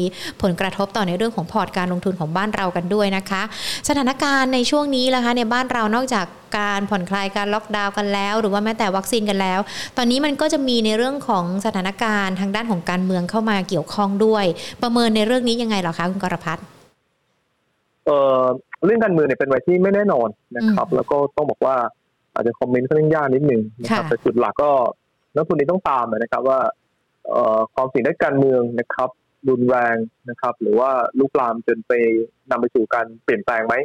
ผลกระทบต่อในเรื่องของพอร์ตการลงทุนของบ้านเรากันด้วยนะคะสถานการณ์ในช่วงนี้นะคะในบ้านเรานอกจากการผ่อนคลายการล็อกดาวน์กันแล้วหรือว่าแม้แต่วัคซีนกันแล้วตอนนี้มันก็จะมีในเรื่องของสถานการณ์ทางด้านของการเมืองเข้ามาเกี่ยวข้องด้วยประเมินในเรื่องนี้ยังไงเหรอคะคุณกรภัทรเรื่องการเมืองเนี่ยเป็นอะไรที่ไม่แน่นอนนะครับแล้วก็ต้องบอกว่าอาจจะคอมเมนต์ค่อนข้างยากนิดนึงนะครับแต่จุดหลักก็นักทุนนี้ต้องตามนะครับว่าความเสี่ยงด้านการเมืองนะครับรุนแรงนะครับหรือว่าลุกลามจนไปนำไปสู่การเปลี่ยนแปลงไหม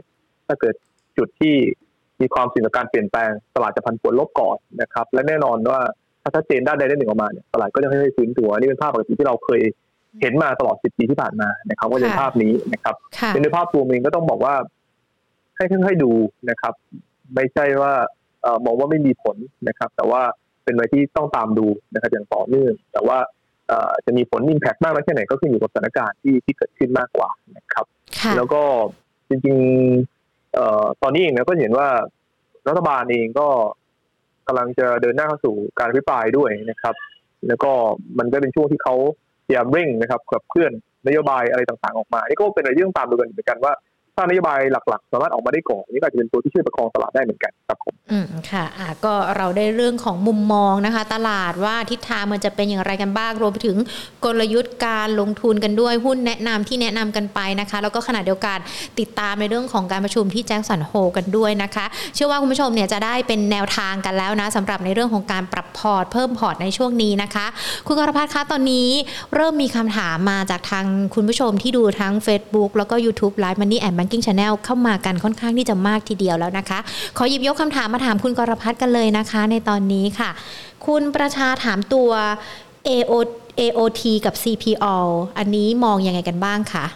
ถ้าเกิดจุดที่มีความเสี่ยงต่อการเปลี่ยนแปลงตลาดจะผันผวนลบก่อนนะครับและแน่นอนว่าถ้าชัดเจนด้านใดด้านหนึ่งออกมาเนี่ยตลาดก็จะค่อยๆฟื้นตัวนี่เป็นภาพปกติที่เราเคยเห็นมาตลอด10ปีที่ผ่านมานะครับก็เป็นภาพนี้นะครับเป็นในภาพรวมเองก็ต้องบอกว่าให้ค่อยๆดูนะครับไม่ใช่ว่ามองว่าไม่มีผลนะครับแต่ว่าเป็นอะไรที่ต้องตามดูนะครับอย่างต่อเนื่องแต่ว่าจะมีผล impact มากน้อยแค่ไหนก็ขึ้นอยู่กับสถานการณ์ที่เกิดขึ้นมากกว่านะครับแล้วก็จริงๆตอนนี้เองเราก็เห็นว่ารัฐบาลเองก็กำลังจะเดินหน้าเข้าสู่การอภิปรายด้วยนะครับแล้วก็มันก็เป็นช่วงที่เขาพยายามเร่งนะครับขับเคลื่อนนโยบายอะไรต่างๆออกมานี่ก็เป็นเรื่องตามดูกันเหมือนกันว่าถ้านโยบายหลักๆสามารถออกมาได้ก่อนนี่ก็จะเป็นตัวที่ช่วยประคองตลาดได้เหมือนกันครับผมค่ะก็เราได้เรื่องของมุมมองนะคะตลาดว่าทิศทางมันจะเป็นอย่างไรกันบ้างรวมไปถึงกลยุทธ์การลงทุนกันด้วยหุ้นแนะนำที่แนะนำกันไปนะคะแล้วก็ขณะเดียวกันติดตามในเรื่องของการประชุมที่แจ็คสันโฮกันด้วยนะคะเชื่อว่าคุณผู้ชมเนี่ยจะได้เป็นแนวทางกันแล้วนะสำหรับในเรื่องของการปรับพอร์ตเพิ่มพอร์ตในช่วงนี้นะคะคุณกรภัทรคะตอนนี้เริ่มมีคำถามมาจากทางคุณผู้ชมที่ดูทั้ง Facebook แล้วก็ YouTube Live Money and Banking Channel เข้ามากันค่อนข้างที่จะมากทีเดียวแล้วนะคะขอหยิบยกคำถามมาถามคุณกรภัทรกันเลยนะคะในตอนนี้ค่ะคุณประชาถามตัว AOT กับ CPO อันนี้มองยังไงกันบ้างคะ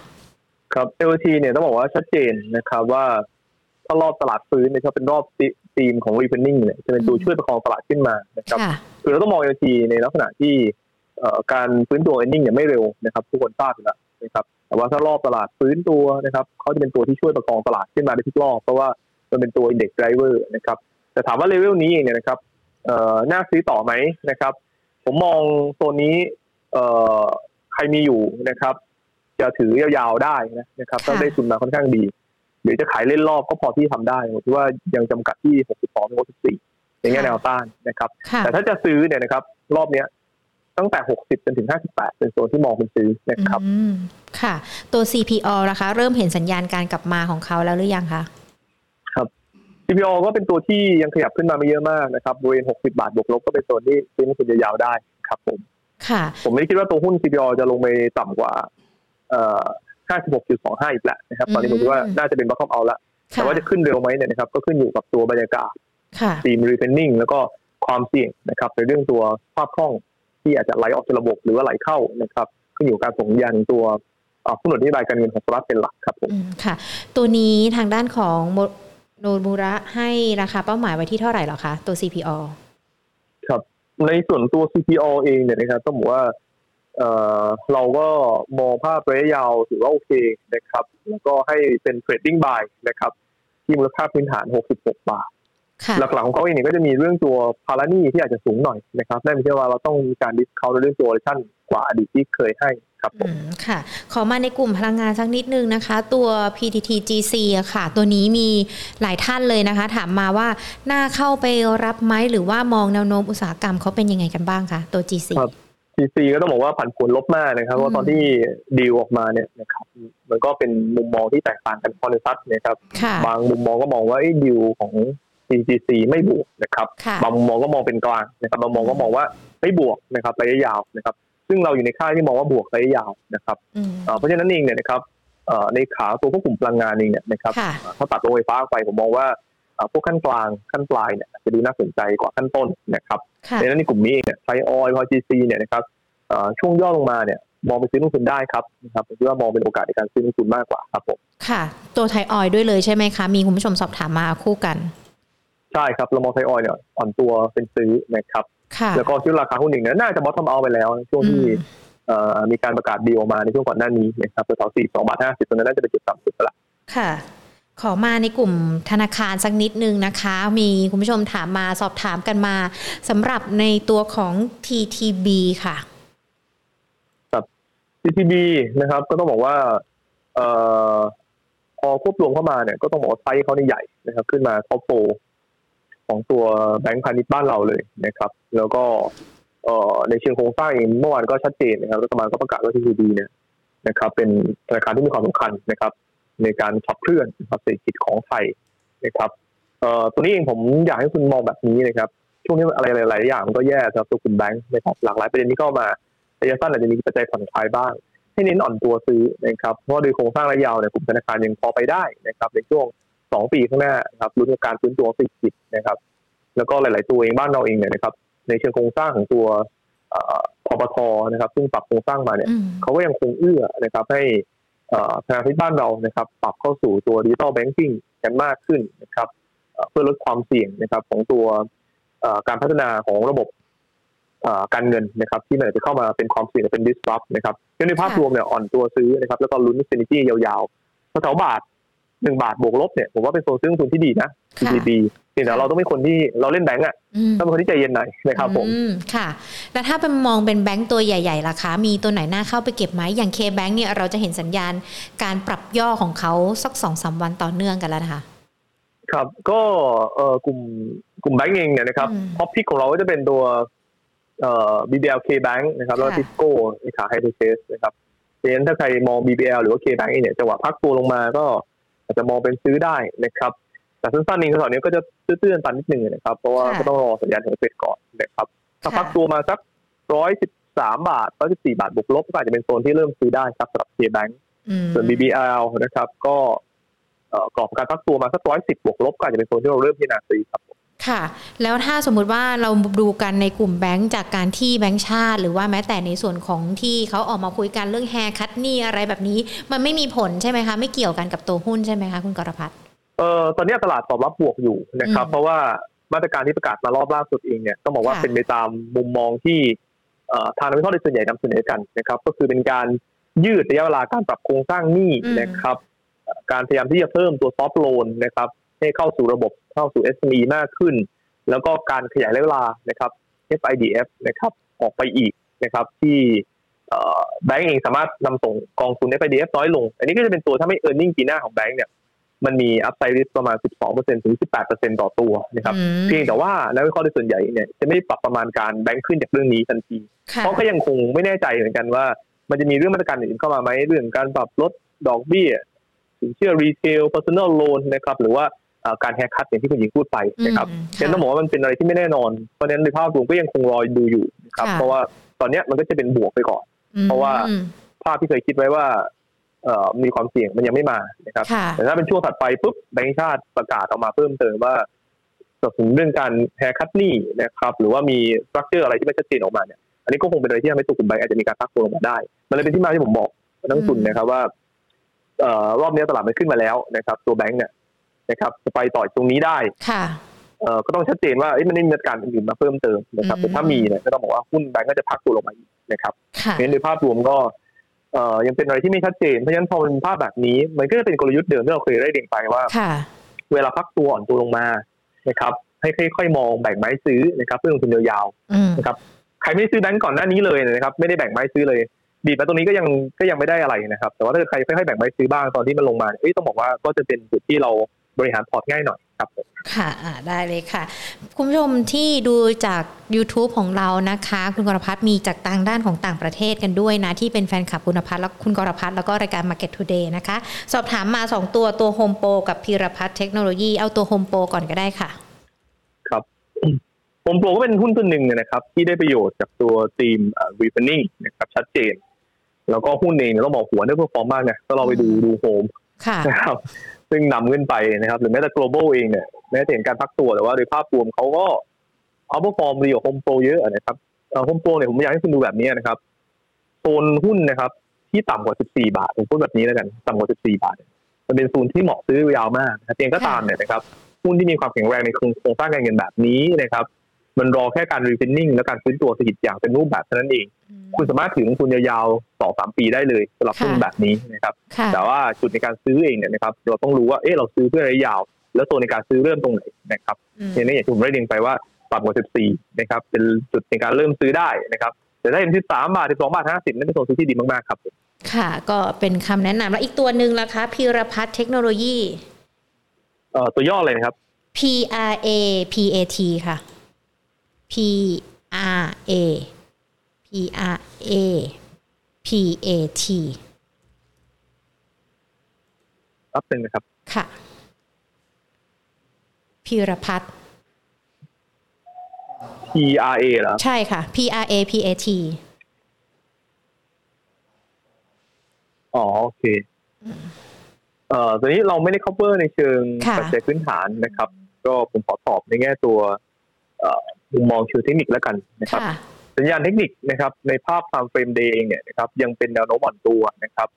ครับ AOT เนี่ยต้องบอกว่าชัดเจนนะครับว่าถ้ารอบตลาดฟื้นเนี่ยจะเป็นรอบธีมของ Reopening เนี่ยจะเป็นตัวช่วยประคองตลาดขึ้นมานะครับคือเราต้องมอง AOT ในลักษณะที่การฟื้นตัว Earning เนี่ยไม่เร็วนะครับทุกคนทราบอยู่แล้วนะครับแต่ว่าถ้ารอบตลาดฟื้นตัวนะครับเขาจะเป็นตัวที่ช่วยประคองตลาดขึ้นมาได้ทุกรอบเพราะว่ามันเป็นตัว Index Driver นะครับแต่ถามว่าเลเวลนี้เองเนี่ยนะครับน่าซื้อต่อไหมนะครับผมมองตัวนี้ใครมีอยู่นะครับจะถือยาวๆได้นะครับถ้าได้ทุนมาค่อนข้างดีหรือจะขายเล่นรอบก็พอที่ทำได้ผมคิดว่ายังจำกัดที่ 62-64 ในแง่แนวต้านนะครับแต่ถ้าจะซื้อเนี่ยนะครับรอบเนี้ยตั้งแต่60จนถึง58เป็นโซนที่มองเป็นซื้อนะครับค่ะตัว CPO นะคะเริ่มเห็นสัญญาณการกลับมาของเขาแล้วหรือยังคะครับ CPO ก็เป็นตัวที่ยังขยับขึ้นมาไม่เยอะมากนะครับบริเวณ60บาทบวกลบก็เป็นโซนที่ซื้อในระยะยาวได้ครับผม ผมไม่คิดว่าตัวหุ้น CPO จะลงไปต่ำกว่า56.25 อีกแล้วนะครับตอนนี้ผมคิดว่าน่าจะเป็นบล็อกเอาท์ละแต่ว่าจะขึ้นเร็วไหมเนี่ยนะครับก็ขึ้นอยู่กับตัวบรรยากาศทีมรีเฟนนิ่งแล้วก็ความเสี่ยงนะครับในเรื่องตัวภาพคล่องที่อาจจะไหลออกจากระบบหรือว่าไหลเข้านะครับขึ้นอยู่กับการส่งยันตัวผู้หนุนนโยบายการเงินของรัฐเป็นหลักครับผมค่ะตัวนี้ทางด้านของโนมูระให้ราคาเป้าหมายไว้ที่เท่าไหร่หรอคะตัว CPO ครับในส่วนตัว CPO เองเนี่ยนะครับต้องบอกว่าเราก็มองภาพระยะยาวถือว่าโอเคนะครับแล้วก็ให้เป็น trading buy นะครับที่มูลค่าพื้นฐาน66 บาทหลักๆของเขาเองเนี่ยก็จะมีเรื่องตัวภาระหนี้ที่อาจจะสูงหน่อยนะครับนั่นหมายถึงว่าเราต้องมีการดิสเคาท์ในเรื่องตัว valuation กว่าอดีตที่เคยให้ครับผมค่ะขอมาในกลุ่มพลังงานสักนิดนึงนะคะตัว PTTGC อ่ะค่ะตัวนี้มีหลายท่านเลยนะคะถามมาว่าน่าเข้าไปรับไหมหรือว่ามองแนวโน้มอุตสาหกรรมเขาเป็นยังไงกันบ้างคะตัว GC GC ก็ต้องบอกว่าผันผวนลบมากนะครับว่าตอนที่ดีลออกมาเนี่ยนะครับมันก็เป็นมุมมองที่แตกต่างกันพอในซัดนะครับบางมุมมองก็มองว่าดีลของGC ไม่บวกนะครับบางมุมมองก็มองเป็นกลางนะครับบางมุมมองก็มองว่าไม่บวกนะครับระยะยาวนะครับซึ่งเราอยู่ในค่ายที่มองว่าบวกระยะยาวนะครับเพราะฉะนั้นเองเนี่ยนะครับในขาตัวพวกกลุ่มพลังงานเองเนี่ยนะครับถ้าตัดโรงไฟฟ้าไปผมมองว่าพวกขั้นกลางขั้นปลายเนี่ยจะดูน่าสนใจกว่าขั้นต้นนะครับดังนั้นในกลุ่มนี้เนี่ยไทยออยล์พอ GC เนี่ยนะครับช่วงย่อลงมาเนี่ยมองไปซื้อลงทุนได้ครับนะครับผมคิดว่ามองเป็นโอกาสในการซื้อลงทุนมากกว่าครับผมค่ะตัวไทยออยล์ด้วยเลยใช่มั้ยคะมีคุณผู้ชมสอบถามมาคู่กันใช่ครับเรามองไทยออยล์เนี่ยอ่อนตัวเป็นซื้อนะครับแล้วก็ที่ราคาหุ้นหนึ่งเนี่ยน่าจะบอททอมเอาท์ไปแล้วในช่วงที่มีการประกาศดีลออกมาในช่วงก่อนหน้านี้นะครับตัว 42.50 ตอนนั้นน่าจะเป็นจุดต่ำสุดละค่ะขอมาในกลุ่มธนาคารสักนิดนึงนะคะมีคุณผู้ชมถามมาสอบถามกันมาสำหรับในตัวของ TTB ค่ะครับ TTB นะครับก็ต้องบอกว่าพอควบรวมเข้ามาเนี่ยก็ต้องบอกว่าไซส์เขาเนี่ยใหญ่นะครับขึ้นมาท็อปโฟของตัวแบงก์พาณิชย์บ้านเราเลยนะครับแล้วก็ในเชิงโครงสร้างเองเมื่อวานก็ชัดเจนนะครับรัฐบาลก็ประกาศว่า TTB เนี่ยนะครับเป็นธนาคารที่มีความสำคัญนะครับในการขับเคลื่อนเศรษฐกิจของไทยนะครับตัวนี้เองผมอยากให้คุณมองแบบนี้นะครับช่วงนี้อะไรหลายๆอย่างมันก็แย่สำหรับตัวกลุ่มแบงก์นะครับหลากหลายประเด็นที่เข้ามาระยะสั้นอาจจะมีปัจจัยผ่อนคลายบ้างให้เน้นอ่อนตัวซื้อนะครับเพราะโดยโครงสร้างระยะยาวเนี่ยกลุ่มธนาคารยังพอไปได้นะครับในช่วง2 ปีข้างหน้านะครับลุ้นกับการฟื้นตัวเศรษฐกิจนะครับแล้วก็หลายๆตัวเองบ้านเราเองเนี่ยนะครับในเชิงโครงสร้างของตัวพปท.นะครับซึ่งปรับโครงสร้างมาเนี่ยเขาก็ยังคงเอื้อนะครับให้ธนาคารบ้านเรานะครับปรับเข้าสู่ตัว Digital Banking กันมากขึ้นนะครับเพื่อลดความเสี่ยงนะครับของตัวการพัฒนาของระบบการเงินนะครับที่มันจะเข้ามาเป็นความเสี่ยงเป็น disrupt นะครับในภาพรวมเนี่ยอ่อนตัวซื้อนะครับแล้วก็ลุ้น synergy ยาวๆเท่าบาท1 บาทบวกลบเนี่ยผมว่าเป็นโซนซื้อลงทุนที่ดีนะ TTB เนี่ยเราต้องเป็นคนที่เราเล่นแบงก์อ่ะต้องเป็นคนที่ใจเย็นหน่อยนะครับผมค่ะแต่ถ้าเป็นมองเป็นแบงก์ตัวใหญ่ๆล่ะคะมีตัวไหนน่าเข้าไปเก็บไหมอย่าง K-Bank เนี่ยเราจะเห็นสัญญาณการปรับย่อของเขาสัก 2-3 วันต่อเนื่องกันแล้วนะคะครับก็กลุ่มแบงก์เองเนี่ยนะครับท็อปพิกของเราก็จะเป็นตัวBBL K-Bank นะครับแล้วก็ Tisco ในขา High Tech นะครับฉะนั้นถ้าใครมอง BBL หรือว่า K-Bank เนี่ยจังหวะพักตัวลงมาก็อาจจะมองเป็นซื้อได้นะครับแต่สั้นๆนี้ตอนนี้ก็จะตื้นๆตันนิดนึงนะครับเพราะว่าก็ต้องรอสัญญาณของเฟดก่อนนะครับถ้าพักตัวมาสัก113 บาท114 บาทบวกลบก็อาจจะเป็นโซนที่เริ่มซื้อได้ครับสำหรับ K-Bank ส่วน BBL นะครับก็กรอบการพักตัวมาสัก110บวกลบก็อาจจะเป็นโซนที่เราเริ่มพิจารณาซื้อครับค่ะแล้วถ้าสมมุติว่าเราดูกันในกลุ่มแบงก์จากการที่แบงก์ชาติหรือว่าแม้แต่ในส่วนของที่เขาออกมาคุยกันเรื่องแฮร์คัตนี่อะไรแบบนี้มันไม่มีผลใช่ไหมคะไม่เกี่ยวกันกับตัวหุ้นใช่ไหมคะคุณกรพัฒน์ตอนนี้ตลาดตอบรับบวกอยู่นะครับเพราะว่ามาตรการที่ประกาศมารอบล่าสุดเองเนี่ยต้องบอกว่าเป็นไปตามมุมมองที่ทางนักวิเคราะห์ในส่วนใหญ่นำเสนอกันนะครับก็คือเป็นการยืดระยะเวลาการปรับโครงสร้างหนี้นะครับการพยายามที่จะเพิ่มตัวซอฟท์โลนนะครับให้เข้าสู่ระบบเข้าสู่ SME มากขึ้นแล้วก็การขยายระยะเวลานะครับ FIDF นะครับออกไปอีกนะครับที่แบงก์เองสามารถนำส่งกองทุน FIDF น้อยลงอันนี้ก็จะเป็นตัวถ้าไม่ earning ปีหน้าของแบงก์เนี่ยมันมี upside risk ประมาณ 12% ถึง 18% ต่อตัวนะครับเพียงแต่ว่านักวิเคราะห์ส่วนใหญ่เนี่ยจะไม่ได้ปรับประมาณการแบงก์ขึ้นจากเรื่องนี้ทันทีเพราะก็ยังคงไม่แน่ใจเหมือนกันว่ามันจะมีเรื่องมาตรการอื่นเข้ามาไหมเรื่องการปรับลดดอกเบี้ยสินเชื่อ retail personal loan นะครับหรือว่า การแฮกคัทอย่างที่คุณหญิงพูดไปนะครับฉะนั้นต้องบอกว่ามันเป็นอะไรที่ไม่แน่นอนเพราะฉะนั้นในภาพรวมก็ยังคงรอดูอยู่นะครับเพราะว่าตอนนี้มันก็จะเป็นบวกไปก่อนเพราะว่าภาพที่เคยคิดไว้ว่ามีความเสี่ยงมันยังไม่มานะครับแต่ถ้าเป็นช่วงถัดไปปุ๊บแบงก์ชาติประกาศออกมาเพิ่มเติมว่าสนับสนุนเรื่องการแฮกคัทนี่นะครับหรือว่ามีสตรัคเจอร์อะไรที่ไม่ชัดเจนออกมาเนี่ยอันนี้ก็คงเป็นอะไรที่ทำให้ตัวกลุ่มแบงก์อาจจะมีการพักตัวลงมาได้มันเลยเป็นที่มาที่ผมบอกนักทุนนะครับว่ารอบนี้ตลาดมันขึ้นมาแล้วนะครับตัวแบงก์เนี่ยนะครับจะไปต่อตรงนี้ได้ก็ต้องชัดเจนว่ามันไม่มีการอื่นมาเพิ่มเติมนะครับแต่ถ้ามีเนี่ยก็ต้องบอกว่าหุ้นแบงก์ก็จะพักตัวลงมาอีกนะครับงั้นโดยภาพรวมก็ยังเป็นอะไรที่ไม่ชัดเจนเพราะฉะนั้นพอเป็นภาพแบบนี้มันก็จะเป็นกลยุทธ์เดิมที่เราเคยได้เรียนไปว่าเวลาพักตัวอ่อนตัวลงมานะครับให้ค่อยๆมองแบ่งไม้ซื้อนะครับเพื่อลงทุนยาวๆนะครับใครไม่ซื้อแบงก์ก่อนหน้านี้เลยนะครับไม่ได้แบ่งไม้ซื้อเลยดีไปตรงนี้ก็ยังไม่ได้อะไรนะครับแต่ว่าถ้าใครค่อยๆแบ่งไม้ซื้อบ้างตอนที่มันลงมาต้องบอกว่าก็จะเป็นจุดที่เราบริหารพอร์ตง่ายหน่อยครับค่ะได้เลยค่ะคุณผู้ชมที่ดูจาก YouTube ของเรานะคะคุณกรภัทรมีจากต่างด้านของต่างประเทศกันด้วยนะที่เป็นแฟนคลับคุณกรภัทรแล้วคุณกรภัทรแล้วก็รายการ Market Today นะคะสอบถามมา2ตัว Home Pro กับพีรภัทรเทคโนโลยีเอาตัว Home Pro ก่อนก็ได้ค่ะครับ Home Pro ก็เป็นหุ้นตัวหนึ่งนะครับที่ได้ประโยชน์จากตัวทีม Reopening นะครับชัดเจนแล้วก็หุ้นเองต้องบอกหัวได้เพอร์ฟอร์มมากนะก็เราไปดู Home นะครับซึ่งนำขึ้นไปนะครับหรือแม้แต่ global เองเนี่ยแม้แต่เห็นการพักตัวแต่ว่าโดยภาพรวมเขาก็เอาพวกฟอร์มดีกว่าโฮมโปรเยอะนะครับโฮมโปรเนี่ยผมอยากให้คุณดูแบบนี้นะครับโซนหุ้นนะครับที่ต่ำกว่า14บาทผมพูดแบบนี้แล้วกันต่ำกว่า14บาทมันเป็นโซนที่เหมาะซื้อยาวมากนะเองก็ตามเนี่ยนะครับหุ้นที่มีความแข็งแรงในโครงสร้างการเงินแบบนี้นะครับมันรอแค่การ refining และการฟื้นตัวเศรษฐกิจอย่างเป็นรูปแบบเท่านั้นเองคุณสามารถถือลงทุนยาวๆ 2-3 ปีได้เลยสำหรับหุ้นแบบนี้นะครับแต่ว่าจุดในการซื้อเองเนี่ยนะครับเราต้องรู้ว่าเราซื้อเพื่อระยะยาวแล้วโซนในการซื้อเริ่มตรงไหนนะครับอย่างนี้อย่างที่ผมได้เรียนไปว่าต่ำกว่า14นะครับเป็นจุดในการเริ่มซื้อได้นะครับแต่ถ้าเป็นที่13บาท12บาท50นั่นเป็นโซนซื้อที่ดีมากๆครับค่ะก็เป็นคำแนะนำแล้วอีกตัวนึงล่ะคะพีรภัทรเทคโนโลยีตัวย่ออะไรนะครับ PRAPAT ค่ะPRAPAT รับเป็นนะครับค่ะพีรภัทร PRA เหรอใช่ค่ะ PRAPAT อ๋อโอเคตอนนี้เราไม่ได้ cover ในเชิงปัจจัยพื้นฐานนะครับก็ผมขอตอบในแง่ตัวมุมมองเชิงเทคนิคแล้วกันนะครับสัญญาณเทคนิคนะครับในภาพ time frame day เองเนี่ยนะครับยังเป็นแนวโน้มอ่อนตัวนะครับ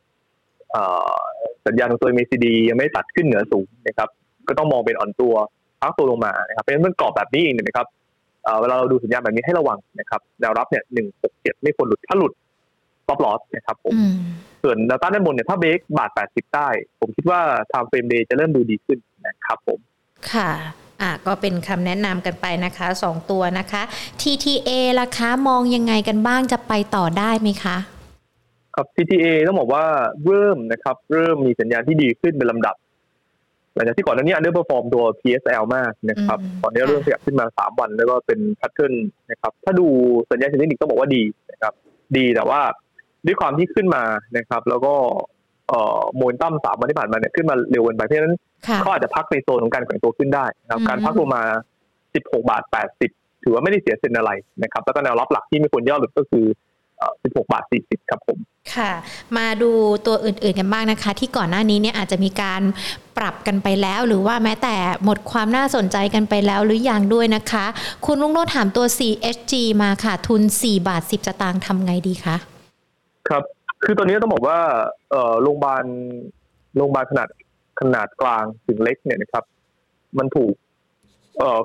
สัญญาณของตัว MACD ยังไม่ตัดขึ้นเหนือสูงนะครับก็ต้องมองเป็นอ่อนตัวพักตัวลงมานะครับเป็นเรื่องกรอบแบบนี้เองนะครับเวลาเราดูสัญญาณแบบนี้ให้ระวังนะครับแนวรับเนี่ย167ไม่ควรหลุดถ้าหลุดstop loss นะครับผมส่วนแนวต้านด้านบนเนี่ยถ้าเบรกบาท80ได้ผมคิดว่า time frame day จะเริ่มดูดีขึ้นนะครับผมค่ะก็เป็นคำแนะนำกันไปนะคะ2ตัวนะคะ TTA ราคามองยังไงกันบ้างจะไปต่อได้ไหมคะครับ TTA ต้องบอกว่าเริ่มมีสัญญาณที่ดีขึ้นเป็นลำดับหลังจากที่ก่อนหน้านี้อันเดอร์เพอร์ฟอร์มตัว PSL มากนะครับตอนนี้เริ่มขยับขึ้นมา3วันแล้วก็เป็นแพทเทิร์นนะครับถ้าดูสัญญาณเทคนิคต้องบอกว่าดีนะครับดีแต่ว่าด้วยความที่ขึ้นมานะครับแล้วก็โมเมนตัม3วันที่ผ่านมาเนี่ยขึ้นมาเร็วเกินไปเพราะฉะนั้นเขาอาจจะพักในโซนของการแกว่งตัวขึ้นได้นะครับการพักลงมา16.80 ถือว่าไม่ได้เสียเซนอะไรนะครับแล้วก็แนวรับหลักที่ไม่ควรย่อหลุดก็คือ16.40 ครับผมค่ะมาดูตัวอื่นๆกันบ้างนะคะที่ก่อนหน้านี้เนี่ยอาจจะมีการปรับกันไปแล้วหรือว่าแม้แต่หมดความน่าสนใจกันไปแล้วหรือยังด้วยนะคะคุณลุงโลดถามตัว CHG มาค่ะทุน4.10 สตางค์ทำไงดีคะครับคือตอนนี้ต้องบอกว่าโรงพยาบาลขนาดกลางถึงเล็กเนี่ยนะครับมันถูก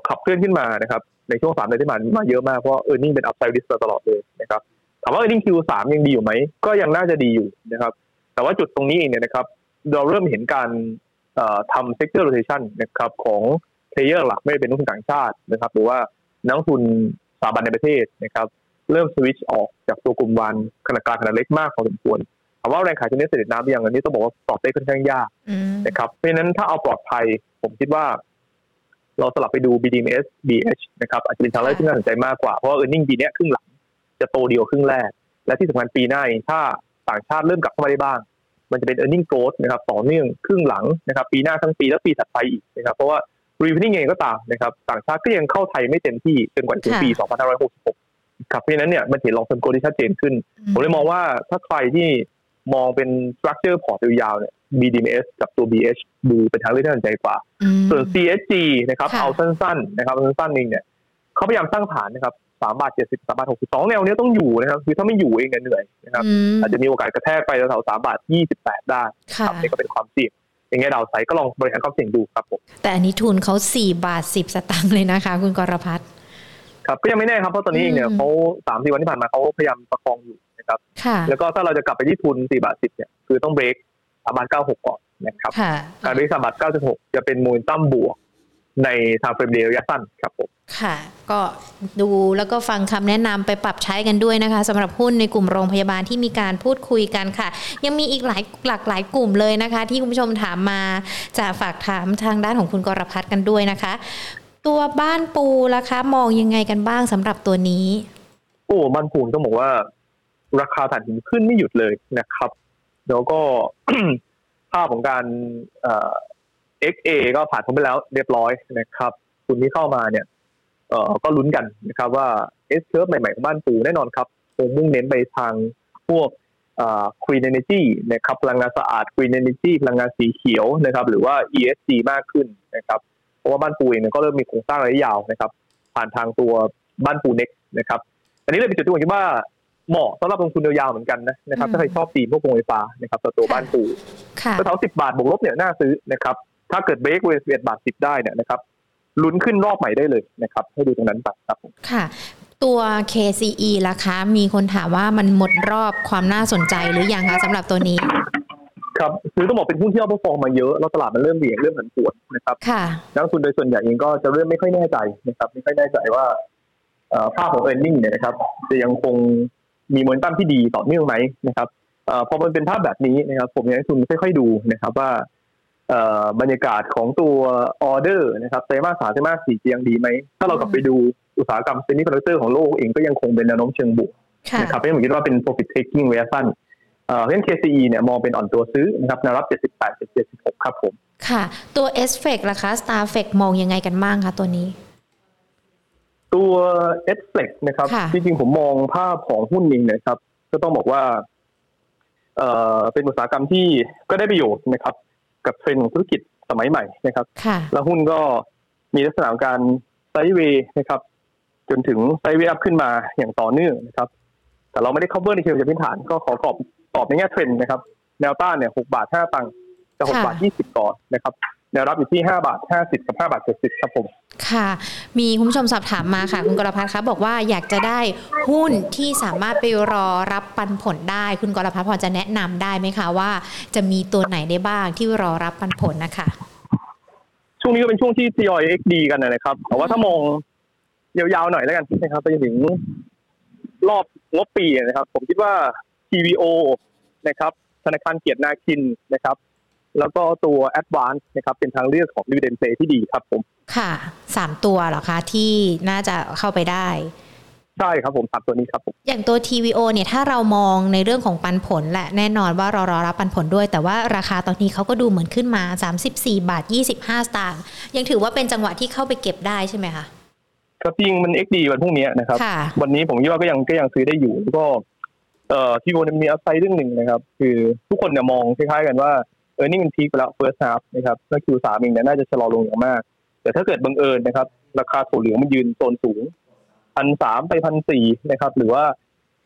ขับเคลื่อนขึ้นมานะครับในช่วง3เดือนที่ผ่านมาเยอะมากเพราะearningเป็น upside risk ตลอดเลยนะครับถามว่า earning Q3 ยังดีอยู่ไหมก็ยังน่าจะดีอยู่นะครับแต่ว่าจุดตรงนี้เองเนี่ยนะครับเราเริ่มเห็นการทำ sector rotation นะครับของ player หลักไม่เป็นนักทุนต่างชาตินะครับหรือว่านักทุนสถาบันในประเทศนะครับเริ่มสวิตช์ออกจากตัวกลุ่มวันขนาดกลางขนาดเล็กมากพอสมควรถามว่าแรงขายชนิดเสด็จน้ำยังอันนี้ต้องบอกว่าตอบได้ค่อนข้างยากนะครับเพราะฉะนั้นถ้าเอาปลอดภัยผมคิดว่าเราสลับไปดู BTS BH นะครับอาจจะเป็นทางเลือกที่น่าสนใจมากกว่าเพราะว่า earning ปีนี้ครึ่งหลังจะโตเดียวครึ่งแรกและที่สำคัญปีหน้าถ้าต่างชาติเริ่มกลับเข้ามาได้บ้าง มันจะเป็น earning growth นะครับต่อเนื่องครึ่งหลังนะครับปีหน้าทั้งปีและปีถัดไปอีกนะครับเพราะว่า reopening เองก็ตามนะครับต่างชาติก็ยังเข้าไทยไม่เต็มที่จนกว่าถึงปี2566ครับเพราะฉะนั้นเนี่ยมันเห็นลองเทอมโกลที่ชัดเจนขึ้นผมเลยมองว่าถ้าใครที่มองเป็น structure port ยาวๆเนี่ย BDMs กับตัว BH ดูเป็นทางเลือกที่น่าสนใจกว่าส่วน CSG นะครับเอาสั้นๆนะครับสั้นๆเองเนี่ยเขาพยายามสร้างฐานนะครับ3.70 3.62 แนวเนี้ยต้องอยู่นะครับคือถ้าไม่อยู่เองเนี่ยเหนื่อยนะครับอาจจะมีโอกาสกระแทกไปแถว 3.28 ได้ครับนี่ก็เป็นความเสี่ยงอย่างเงี้ยดาวไซด์ก็ลองบริหารความเสี่ยงดูครับผมแต่อันนี้ทุนเขา 4.10 สตางค์เลยนะคะคุณกรภัทรครับก็ยังไม่แน่ครับเพราะตอนนี้เองเนี่ยเขา 3-4 วันที่ผ่านมาเขาพยายามประคองอยู่นะครับแล้วก็ถ้าเราจะกลับไปที่ทุน 4.10 เนี่ยคือต้องเบรก 3.96 ก่อนนะครับการเบรก 3.96 จะเป็นโมเมนตัมบวกในทางเฟรมเดย์ระยะสั้นครับผมค่ะก็ดูแล้วก็ฟังคำแนะนำไปปรับใช้กันด้วยนะคะสำหรับหุ้นในกลุ่มโรงพยาบาลที่มีการพูดคุยกันค่ะยังมีอีกหลากหลายกลุ่มเลยนะคะที่คุณผู้ชมถามมาจะฝากถามทางด้านของคุณกรภัทรกันด้วยนะคะตัวบ้านปูล่ะคะมองยังไงกันบ้างสำหรับตัวนี้โอ้บ้านปูต้องบอกว่าราคาถ่านหินขึ้นไม่หยุดเลยนะครับแล้วก็ ภาพของการXA ก็ผ่านพ้นไปแล้วเรียบร้อยนะครับทุนที่เข้ามาเนี่ยก็ลุ้นกันนะครับว่า S curve ใหม่ๆของบ้านปูแน่นอนครับคงมุ่งเน้นไปทางพวกgreen energy นะครับพลังงานสะอาด green energy พลังงานสีเขียวนะครับหรือว่า ESG มากขึ้นนะครับเพราะว่าบ้านปูเองก็เริ่มมีโครงสร้างระยะยาวนะครับผ่านทางตัวบ้านปู Next นะครับอันนี้เลยเป็นจุดที่ผมคิดว่าเหมาะสำหรับลงทุนยาวๆเหมือนกันนะครับถ้าใครชอบตีพวกโรงไฟฟ้านะครับตัวบ้านปูก็เท่า10 บาทบวกลบเนี่ยน่าซื้อนะครับถ้าเกิดเบรกเวส11.10 บาทได้เนี่ยนะครับลุ้นขึ้นรอบใหม่ได้เลยนะครับให้ดูตรงนั้นไปครับค่ะตัว KCE ราคามีคนถามว่ามันหมดรอบความน่าสนใจหรือยังคะสำหรับตัวนี้ครับคือต้องบอกเป็นหุ้นที่เอาไปฟองมาเยอะแล้วตลาดมันเริ่มเบี่ยงเริ่มผันผวนนะครับค่ะนักลงทุนโดยส่วนใหญ่เองก็จะเริ่มไม่ค่อยแน่ใจนะครับไม่ค่อยแน่ใจว่าภาพของ earning เนี่ยนะครับจะยังคงมีโมเมนตัมที่ดีต่อเนื่องไหมนะครับพอมันเป็นภาพแบบนี้นะครับผมอยากให้ทุนค่อยๆดูนะครับว่าบรรยากาศของตัวออเดอร์นะครับไตรมาส 3 ไตรมาส 4 จะยังดีไหมถ้าเรากลับไปดูอุตสาหกรรมเซมิคอนดักเตอร์ของโลกเองก็ยังคงเป็นแนวโน้มเชิงบวกนะครับเพราะฉะนั้นผมคิดว่าเป็น profit taking ระยะสั้นเพราะฉะนั้น KCE เนี่ยมองเป็นอ่อนตัวซื้อนะครับแนวรับ 78-76 ครับผมค่ะตัว SFEC ราคา StarFEC มองยังไงกันบ้างคะตัวนี้ตัว SFEC นะครับจริงๆผมมองภาพของหุ้นนี้นะครับก็ต้องบอกว่าเป็นอุตสาหกรรมที่ก็ได้ประโยชน์นะครับกับเทรนด์ของธุรกิจสมัยใหม่นะครับแล้วหุ้นก็มีลักษณะของการไซด์เวย์นะครับจนถึงไซด์เวย์อัพขึ้นมาอย่างต่อเนื่องนะครับแต่เราไม่ได้ cover ในเชิงพื้นฐานก็ขอตอบในแง่เทรนด์นะครับแนวต้านเนี่ย 6.5 บาทจะ 6.20 บาทก่อนนะครับแนวรับอยู่ที่ 5.50 บาทกับ 5.70 บาทครับผมค่ะมีคุณผู้ชมสอบถามมาค่ะคุณกรภัทรคะบอกว่าอยากจะได้หุ้นที่สามารถไปรอรับปันผลได้คุณกรภัทรพอจะแนะนำได้ไหมคะว่าจะมีตัวไหนได้บ้างที่รอรับปันผลนะคะช่วงนี้ก็เป็นช่วงที่ทยอย XD กันนะครับแต่ว่าถ้ามองยาวๆหน่อยแล้วกันนะครับไปถึงรอบงบปีนะครับผมคิดว่า TVO นะครับธนาคารเกียรตินาคินนะครับแล้วก็ตัว Advance นะครับเป็นทางเลือกของ Dividend Play ที่ดีครับผมค่ะ3ตัวเหรอคะที่น่าจะเข้าไปได้ใช่ครับผม3ตัวนี้ครับผมอย่างตัว TVO เนี่ยถ้าเรามองในเรื่องของปันผลและแน่นอนว่ารอรับปันผลด้วยแต่ว่าราคาตอนนี้เขาก็ดูเหมือนขึ้นมา 34.25 บาทยังถือว่าเป็นจังหวะที่เข้าไปเก็บได้ใช่ไหมคะก็จริงมัน XD วันพรุ่งนี้นะครับวันนี้ผมคิดว่าก็ยังซื้อได้อยู่แล้วก็TVO มีอัพไซด์เรื่องนึงนะครับคือทุกคนเนี่ยมองคล้ายๆกันว่านี่มันพีคไปแล้ว first half นะครับแล้ว Q3 เองเนี่ยน่าจะชะลอลงอย่างมากแต่ถ้าเกิดบังเอิญนะครับราคาถั่วเหลืองมันยืนโซนสูง 1,300 ไป 1,400 นะครับหรือว่า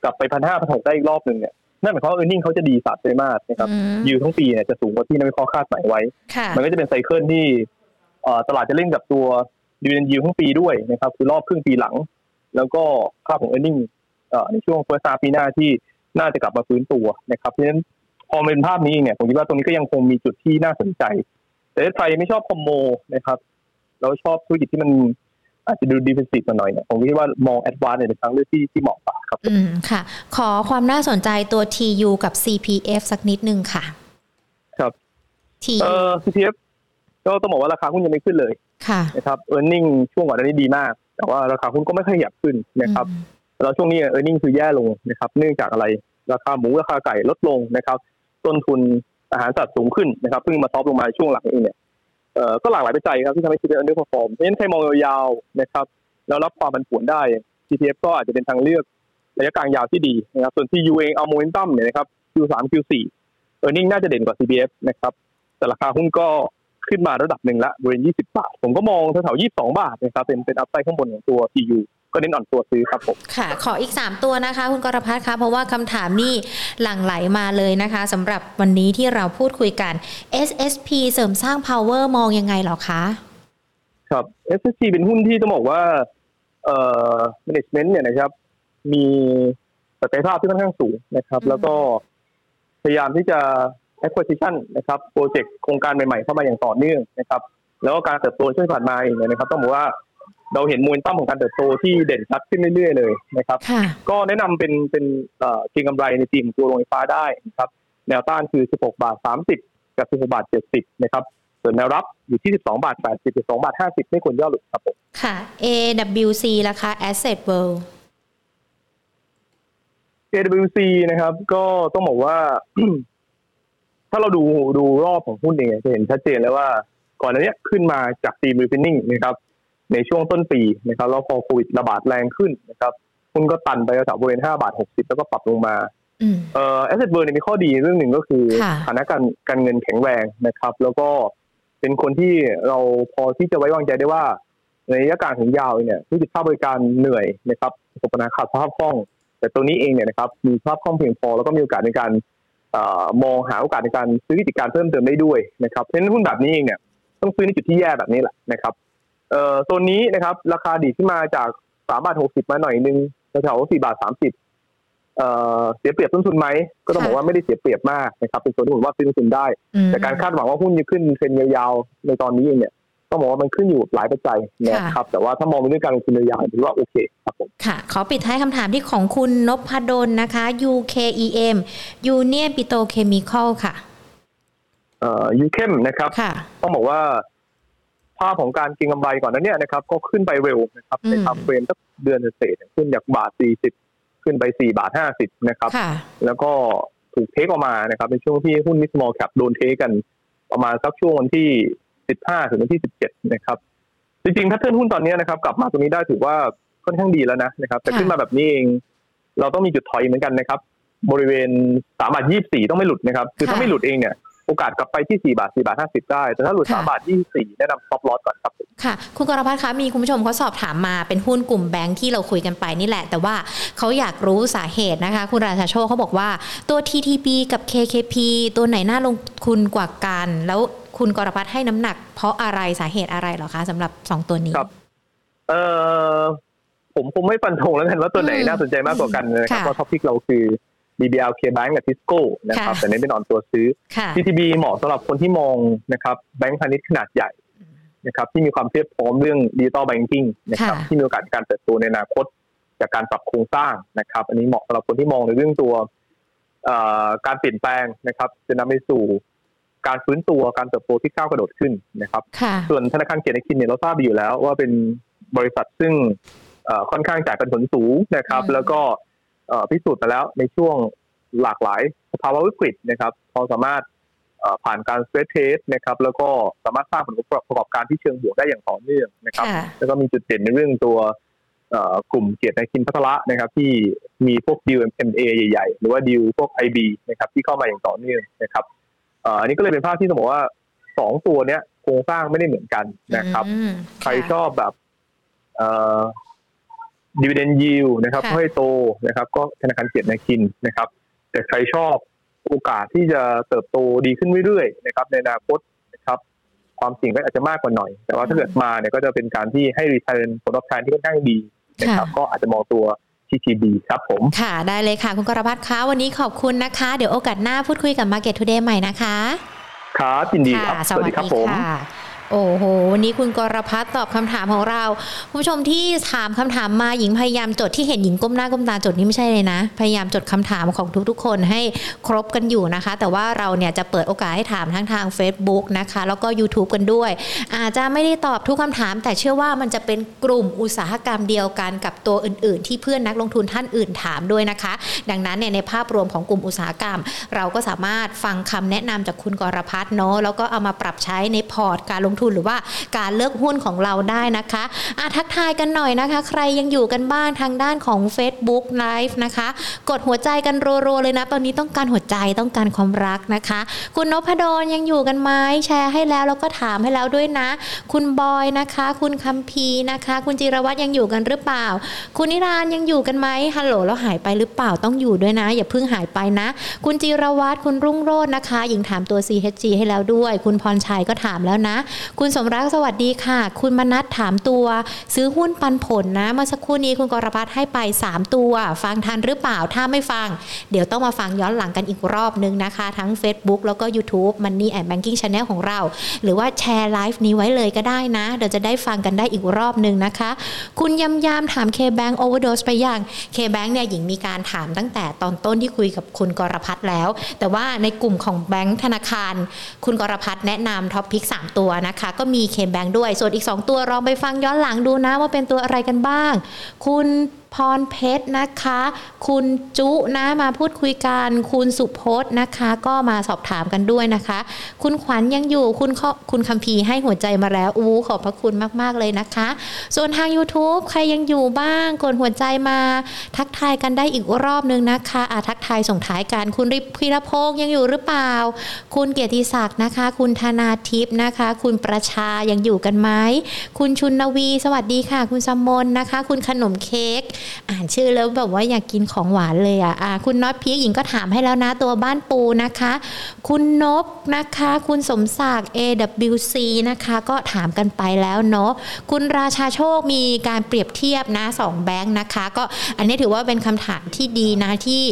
กลับไป 1,500 1,600 ได้อีกรอบนึงเนี่ยนั่นหมายความว่า earning เขาจะดีสัดไตรมาสนะครับยิวทั้งปีเนี่ยจะสูงกว่าที่นักวิเคราะห์คาดหมายไว้มันก็จะเป็นไซเคิลที่ตลาดจะเล่นกับตัว dividend yield ทั้งปีด้วยนะครับคือรอบครึ่งปีหลังแล้วก็ภาพของ earning ในช่วง first half ปีหน้าที่น่าจะกลับมาฟื้นตัวนะครับเพราะฉะนั้นพอเป็นภาพนี้เนี่ยผมคิดว่าตรงนี้ก็ยังคงมีจุดที่น่าสนใจแต่ถ้าใครไม่ชอบคอมโมนะครับแล้วชอบธุรกิจที่มันอาจจะดูดิเฟนซีฟหน่อยเนี่ยผมคิดว่ามองแอดวานซ์เนี่ยเป็นทางเลือกที่เหมาะกว่าครับค่ะขอความน่าสนใจตัว TU กับ CPF สักนิดนึงค่ะครับ CPF ก็ต้องบอกว่าราคาหุ้นยังไม่ขึ้นเลยนะครับ earning ช่วงก่อนหน้านี้ดีมากแต่ว่าราคาหุ้นก็ไม่ค่อยขยับขึ้นนะครับแล้วช่วงนี้ earning คือแย่ลงนะครับเนื่องจากอะไรราคาหมูราคาไก่ลดลงนะครับต้นทุน อาหารสัตว์สูงขึ้นนะครับเพิ่งมาซอฟต์ลงมาช่วงหลังเองเนี่ยก็หลากหลายปัจจัยครับที่ทำให้ CPF underperform เพราะฉะนั้นใครมองยาวๆนะครับแล้วรับความผันผวนได้ CPF ก็อาจจะเป็นทางเลือกระยะกลางยาวที่ดีนะครับส่วนที่ U เองเอาโมเมนตัมเนี่ยนะครับ Q3 Q4 earning น่าจะเด่นกว่า CPF นะครับแต่ราคาหุ้นก็ขึ้นมาระดับหนึ่งละบริเวณ20บาทผมก็มองแถวๆ22บาทนะครับเป็นอัพไซด์ข้างบนของตัว TU ก็เน้นอ่อนตัวซื้อครับผมค่ะขออีก3ตัวนะคะคุณกรภัทรคะเพราะว่าคำถามนี่หลั่งไหลมาเลยนะคะสำหรับวันนี้ที่เราพูดคุยกัน SSP เสริมสร้าง Power มองยังไงหรอคะครับ SSP เป็นหุ้นที่ต้องบอกว่าmanagement เนี่ยนะครับมีศักยภาพที่ค่อนข้างสูงนะครับแล้วก็พยายามที่จะacquisition นะครับโปรเจกต์โครงการใหม่ๆเข้ามาอย่างต่อเนื่องนะครับแล้วก็การเติบโตช่วงผ่านมาเองนะครับต้องบอกว่าเราเห็นโมเมนตัมของการเติบโตที่เด่นชัดขึ้นเรื่อยๆเลยนะครับก็แนะนำเป็นเก็งกำไรในทีมตัวโรงไฟฟ้าได้นะครับแนวต้านคือ 16.30 กับ 16.70 นะครับส่วนแนวรับอยู่ที่ 12.80 ถึง 12.50 ไม่ควรย่อหลุดครับผมค่ะ AWC ราคา Asset World AWC นะครับก็ต้องบอกว่า ถ้าเราดูรอบของหุ้นเองจะเห็นชัดเจนแล้วว่าก่อนหน้านี้ขึ้นมาจากทีมรีฟินนิ่งนะครับในช่วงต้นปีนะครับแล้วพอโควิดระบาดแรงขึ้นนะครับหุ้นก็ตันไปแถวบริเวณ5.60 แล้วก็ปรับลงมาAsset World เนี่ยมีข้อดีเรื่องหนึ่งก็คือฐานะการเงินแข็งแรงนะครับแล้วก็เป็นคนที่เราพอที่จะไว้วางใจได้ว่าในระยะกลางถึงยาวเนี่ยธุรกิจภาคบริการเหนื่อยนะครับประสบปัญหาขาดสภาพคล่องแต่ตัวนี้เองเนี่ยนะครับมีสภาพคล่องเพียงพอแล้วก็มีโอกาสในการมองหาโอกาสในการซื้อกิจการเพิ่มเติมได้ด้วยนะครับเพราะฉะนั้นหุ้นแบบนี้เองเนี่ยต้องซื้อในจุดที่แย่แบบนี้แหละนะครับโซนนี้นะครับราคาดีขึ้นมาจาก 3.60 มาหน่อยนึงแถว 4.30 เสียเปรียบต้นทุนไหมก็ต้องบอกว่าไม่ได้เสียเปรียบมากนะครับเป็นโซนที่ผมว่าซื้อต้นทุนได้แต่การคาดหวังว่าหุ้นจะขึ้นเทรนยาวๆในตอนนี้เองเนี่ยต้องบอกว่ามันขึ้นอยู่หลายปัจจัยนะครับแต่ว่าถ้ามองในเรื่องการลงทุนยาวถือว่าโอเคครับผมค่ะขอปิดท้ายคำถามที่ของคุณนพดลนะคะ UKEM Union Petrochemical ค่ะUKEM นะครับต้องบอกว่าภาพของการเก็งกำไรก่อนนั้นเนี่ยนะครับก็ขึ้นไปเร็วนะครับในทำเฟรมสักเดือนเศษขึ้นจาก1.40ขึ้นไป4.50นะครับแล้วก็ถูกเทคออกมานะครับในช่วงที่หุ้น Small Cap โดนเทกันประมาณสักช่วงวันที่15ถึงวันที่17นะครับจริงๆแพทเทิร์นหุ้นตอนนี้นะครับกลับมาตรงนี้ได้ถือว่าค่อนข้างดีแล้วนะครับแต่ขึ้นมาแบบนี้เองเราต้องมีจุดถอยเหมือนกันนะครับบริเวณ 3.24 ต้องไม่หลุดนะครับคือถ้าไม่หลุดเองเนี่ยโอกาสกลับไปที่ 4.50 ได้แต่ถ้าหลุด 3.24 แนะนำ stop loss ก่อนครับค่ะคุณกรภัทรคะมีคุณผู้ชมเขาสอบถามมาเป็นหุ้นกลุ่มแบงค์ที่เราคุยกันไปนี่แหละแต่ว่าเขาอยากรู้สาเหตุนะคะคุณราชาโชคเขาบอกว่าตัว TTB กับ KKP ตัวไหนน่าลงทุนกว่ากันแล้วคุณกรภัทรให้น้ำหนักเพราะอะไรสาเหตุอะไรเหรอคะสำหรับ2ตัวนี้ครับผมคงไม่ฟันธงแล้วกันว่าตัวไหนน่าสนใจมากกว่ากันนะครับเพราะท็อปพิกเราคือ BBL K Bank กับ Tisco นะครับแต่เน้นเป็นอ่อนตัวซื้อ TTB เหมาะสำหรับคนที่มองนะครับแบงค์พาณิชย์ขนาดใหญ่นะครับที่มีความเพียบพร้อมเรื่อง Digital Banking นะครับที่มีโอกาสการเติบโตในอนาคตจากการปรับโครงสร้างนะครับอันนี้เหมาะสำหรับคนที่มองในเรื่องตัวการเปลี่ยนแปลงนะครับจะนำไปสู่การฟื้นตัวการเติบโตที่ก้าวกระโดดขึ้นนะครับส่วนธนาคารเกียรติคุณเนี่ยเราทราบอยู่แล้วว่าเป็นบริษัทซึ่งค่อนข้างจ่ายปันผลสูงนะครับแล้วก็พิสูจน์มาแล้วในช่วงหลากหลายสภาวะวิกฤตนะครับพอสามารถผ่านการสเตรสเทสนะครับแล้วก็สามารถสร้างผลประกอบการที่เชิงบวกได้อย่างต่อเนื่องนะครับแล้วก็มีจุดเด่นในเรื่องตัวกลุ่มเกียรติในคินพัฒระนะครับที่มีพวกดีล M&A ใหญ่ๆหรือว่าดีลพวก IB นะครับที่เข้ามาอย่างต่อเนื่องนะครับอันนี้ก็เลยเป็นภาพที่จะบอกว่า2ตัวเนี้ยโครงสร้างไม่ได้เหมือนกันนะครับใครชอบแบบdividend yield นะครับให้โตนะครับก็ธนาคารเกียรติในคินนะครับแต่ใครชอบโอกาสที่จะเติบโตดีขึ้นเรื่อยๆนะครับในอนาคตนะครับความเสี่ยงก็อาจจะมากกว่าหน่อยแต่ว่าถ้าเกิดมาเนี่ยก็จะเป็นการที่ให้ return ผลตอบแทนที่ค่อนข้างดีนะครับก็อาจจะมองตัว TTB ครับผมค่ะได้เลยค่ะคุณกรภัทรคะวันนี้ขอบคุณนะคะเดี๋ยวโอกาสหน้าพูดคุยกับ Market Today ใหม่นะคะครับยินดีครับสวัสดีครับผม โอ้โหวันนี้คุณกรภัทรตอบคำถามของเราคุณผู้ชมที่ถามคำถามมาหญิงพยายามจดที่เห็นหญิงก้มหน้าก้มตาจดนี่ไม่ใช่เลยนะพยายามจดคำถามของทุกๆคนให้ครบกันอยู่นะคะแต่ว่าเราเนี่ยจะเปิดโอกาสให้ถามทั้งทาง Facebook นะคะแล้วก็ YouTube กันด้วยอาจจะไม่ได้ตอบทุกคำถามแต่เชื่อว่ามันจะเป็นกลุ่มอุตสาหกรรมเดียวกันกับตัวอื่นๆที่เพื่อนนักลงทุนท่านอื่นถามด้วยนะคะดังนั้นเนี่ยในภาพรวมของกลุ่มอุตสาหกรรมเราก็สามารถฟังคำแนะนำจากคุณกรภัทรเนาะแล้วก็เอามาปรับใช้ในพอร์ตการลงทุนหรือว่าการเลือกหุ้นของเราได้นะคะทักทายกันหน่อยนะคะใครยังอยู่กันบ้างทางด้านของ Facebook Live นะคะกดหัวใจกันรัวๆเลยนะตอนนี้ต้องการหัวใจต้องการความรักนะคะคุณนพดลยังอยู่กันไหมแชร์ให้แล้วแล้วก็ถามให้แล้วด้วยนะคุณบอยนะคะคุณคัมพีนะคะคุณจิรวัตรยังอยู่กันหรือเปล่าคุณนิรันดร์ยังอยู่กันไหมฮัลโหลแล้วหายไปหรือเปล่าต้องอยู่ด้วยนะอย่าเพิ่งหายไปนะคุณจิรวัตรคุณรุ่งโรจน์นะคะหญิงถามตัว CHG ให้แล้วด้วยคุณพรชัยก็ถามแล้วนะคุณสมรักสวัสดีค่ะคุณมนัสถามตัวซื้อหุ้นปันผลนะเมื่อสักครู่นี้คุณกรภัทรให้ไป3ตัวฟังทันหรือเปล่าถ้าไม่ฟังเดี๋ยวต้องมาฟังย้อนหลังกันอีกรอบนึงนะคะทั้ง Facebook แล้วก็ YouTube Money and Banking Channel ของเราหรือว่าแชร์ไลฟ์นี้ไว้เลยก็ได้นะเดี๋ยวจะได้ฟังกันได้อีกรอบนึงนะคะคุณยำยามถาม K-Bank Overdose ไปยัง K-Bank เนี่ยหญิงมีการถามตั้งแต่ตอนต้นที่คุยกับคุณกรภัทรแล้วแต่ว่าในกลุ่มของแบงค์ธนาคารคุณกรภัทรแนะนำท็อปพิก3ตัวนะคะก็มี K-Bank ด้วยส่วนอีก2ตัวลองไปฟังย้อนหลังดูนะว่าเป็นตัวอะไรกันบ้างคุณพรเพชรนะคะคุณจุนะมาพูดคุยกันคุณสุพจน์นะคะก็มาสอบถามกันด้วยนะคะคุณขวัญยังอยู่คุณคัมพีให้หัวใจมาแล้วอู้ขอบพระคุณมากๆเลยนะคะส่วนทาง YouTube ใครยังอยู่บ้างกดหัวใจมาทักทายกันได้อีกรอบนึงนะคะทักทายส่งท้ายกันคุณพิรพงษ์ยังอยู่หรือเปล่าคุณเกียรติศักดิ์นะคะคุณธนาทิพย์นะคะคุณประชายังอยู่กันไหมคุณชุนนวีสวัสดีค่ะคุณสมนนะคะคุณขนมเค้กอ่านชื่อแล้วแบบว่าอยากกินของหวานเลยคุณน็อตพีหญิงก็ถามให้แล้วนะตัวบ้านปูนะคะคุณนบนะคะคุณสมศักดิ์ AWC นะคะก็ถามกันไปแล้วเนาะคุณราชาโชคมีการเปรียบเทียบนะ2แบงค์นะคะก็อันนี้ถือว่าเป็นคำถามที่ดีนะที่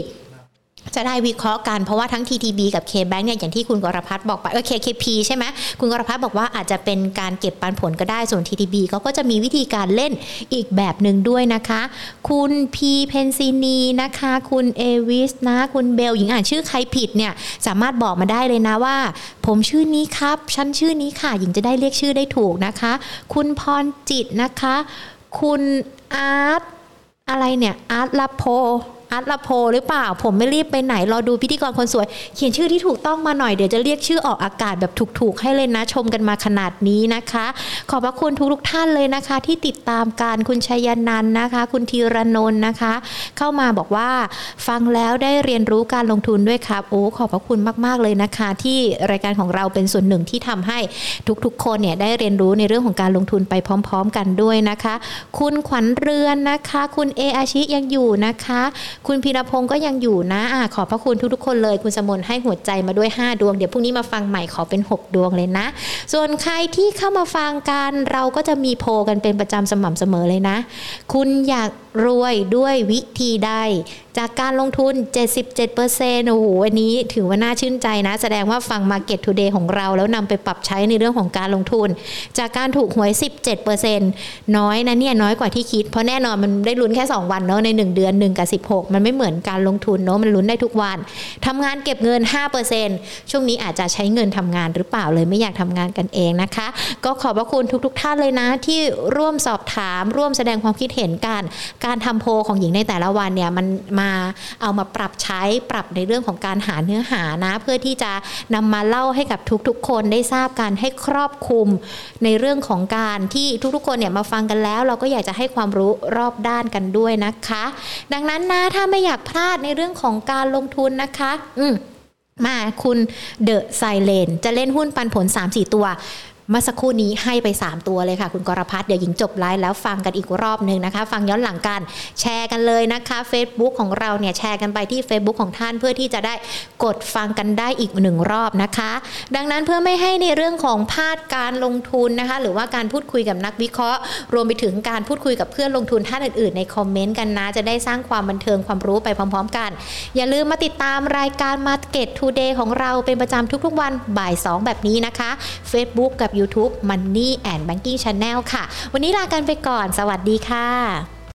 จะได้วิเคราะห์กันเพราะว่าทั้ง TTB กับ K-Bank เนี่ยอย่างที่คุณกรภัทรบอกไปKKP ใช่ไหมคุณกรภัทรบอกว่าอาจจะเป็นการเก็บปันผลก็ได้ส่วน TTB ก็จะมีวิธีการเล่นอีกแบบหนึ่งด้วยนะคะคุณ P Pensini นะคะคุณเอวิสนะคุณเบลหญิงอ่านชื่อใครผิดเนี่ยสามารถบอกมาได้เลยนะว่าผมชื่อนี้ครับฉันชื่อนี้ค่ะหญิงจะได้เรียกชื่อได้ถูกนะคะคุณพรจิตนะคะคุณอาร์ตอะไรเนี่ยอาร์ตลาโพหรือเปล่าผมไม่รีบไปไหนรอดูพิธีกรคนสวยเขียนชื่อที่ถูกต้องมาหน่อยเดี๋ยวจะเรียกชื่อออกอากาศแบบถูกๆให้เลยนะชมกันมาขนาดนี้นะคะขอบพระคุณทุกๆท่านเลยนะคะที่ติดตามการคุณชัยนันท์นะคะคุณธีรนนท์นะคะเข้ามาบอกว่าฟังแล้วได้เรียนรู้การลงทุนด้วยครับโอ้ขอบพระคุณมากๆเลยนะคะที่รายการของเราเป็นส่วนหนึ่งที่ทำให้ทุกๆคนเนี่ยได้เรียนรู้ในเรื่องของการลงทุนไปพร้อมๆกันด้วยนะคะคุณขวัญเรือนนะคะคุณเออาชิยังอยู่นะคะคุณพีรพงษ์ก็ยังอยู่นะขอบพระคุณทุกๆคนเลยคุณสมน์ให้หัวใจมาด้วย5ดวงเดี๋ยวพรุ่งนี้มาฟังใหม่ขอเป็น6ดวงเลยนะส่วนใครที่เข้ามาฟังกันเราก็จะมีโพลกันเป็นประจำสม่ำเสมอเลยนะคุณอยากรวยด้วยวิธีใดจากการลงทุน 77% โอ้โหอันนี้ถือว่าน่าชื่นใจนะแสดงว่าฟัง Market Today ของเราแล้วนำไปปรับใช้ในเรื่องของการลงทุนจากการถูกหวย 17% น้อยนะเนี่ยน้อยกว่าที่คิดเพราะแน่นอนมันได้ลุ้นแค่2วันเนาะใน1เดือน1กับ16มันไม่เหมือนการลงทุนเนาะมันลุ้นได้ทุกวันทำงานเก็บเงิน 5% ช่วงนี้อาจจะใช้เงินทำงานหรือเปล่าเลยไม่อยากทำงานกันเองนะคะก็ขอบพระคุณทุกท่านเลยนะที่ร่วมสอบถามร่วมแสดงความคิดเห็นกันการทำโพลของหญิงในแต่ละวันเนี่ยมันมาเอามาปรับใช้ปรับในเรื่องของการหาเนื้อหานะเพื่อที่จะนำมาเล่าให้กับทุกๆคนได้ทราบกันให้ครอบคลุมในเรื่องของการที่ทุกๆคนเนี่ยมาฟังกันแล้วเราก็อยากจะให้ความรู้รอบด้านกันด้วยนะคะดังนั้นนะถ้าไม่อยากพลาดในเรื่องของการลงทุนนะคะมาคุณเดอะไซเลนจะเล่นหุ้นปันผล 3-4 ตัวเมื่อสักครู่นี้ให้ไป3ตัวเลยค่ะคุณกรภัทรเดี๋ยวหญิงจบไลฟ์แล้วฟังกันอีกรอบนึงนะคะฟังย้อนหลังกันแชร์กันเลยนะคะ Facebook ของเราเนี่ยแชร์กันไปที่ Facebook ของท่านเพื่อที่จะได้กดฟังกันได้อีก1รอบนะคะดังนั้นเพื่อไม่ให้ในเรื่องของพลาดการลงทุนนะคะหรือว่าการพูดคุยกับนักวิเคราะห์รวมไปถึงการพูดคุยกับเพื่อนลงทุนท่านอื่นๆในคอมเมนต์กันนะจะได้สร้างความบันเทิงความรู้ไปพร้อมๆกันอย่าลืมมาติดตามรายการ Market Today ของเราเป็นประจำทุกๆวันบ่าย 2 แบบนี้นะคะ Facebook กับ YouTube Money and Banking Channel ค่ะวันนี้ลากันไปก่อนสวัสดีค่ะ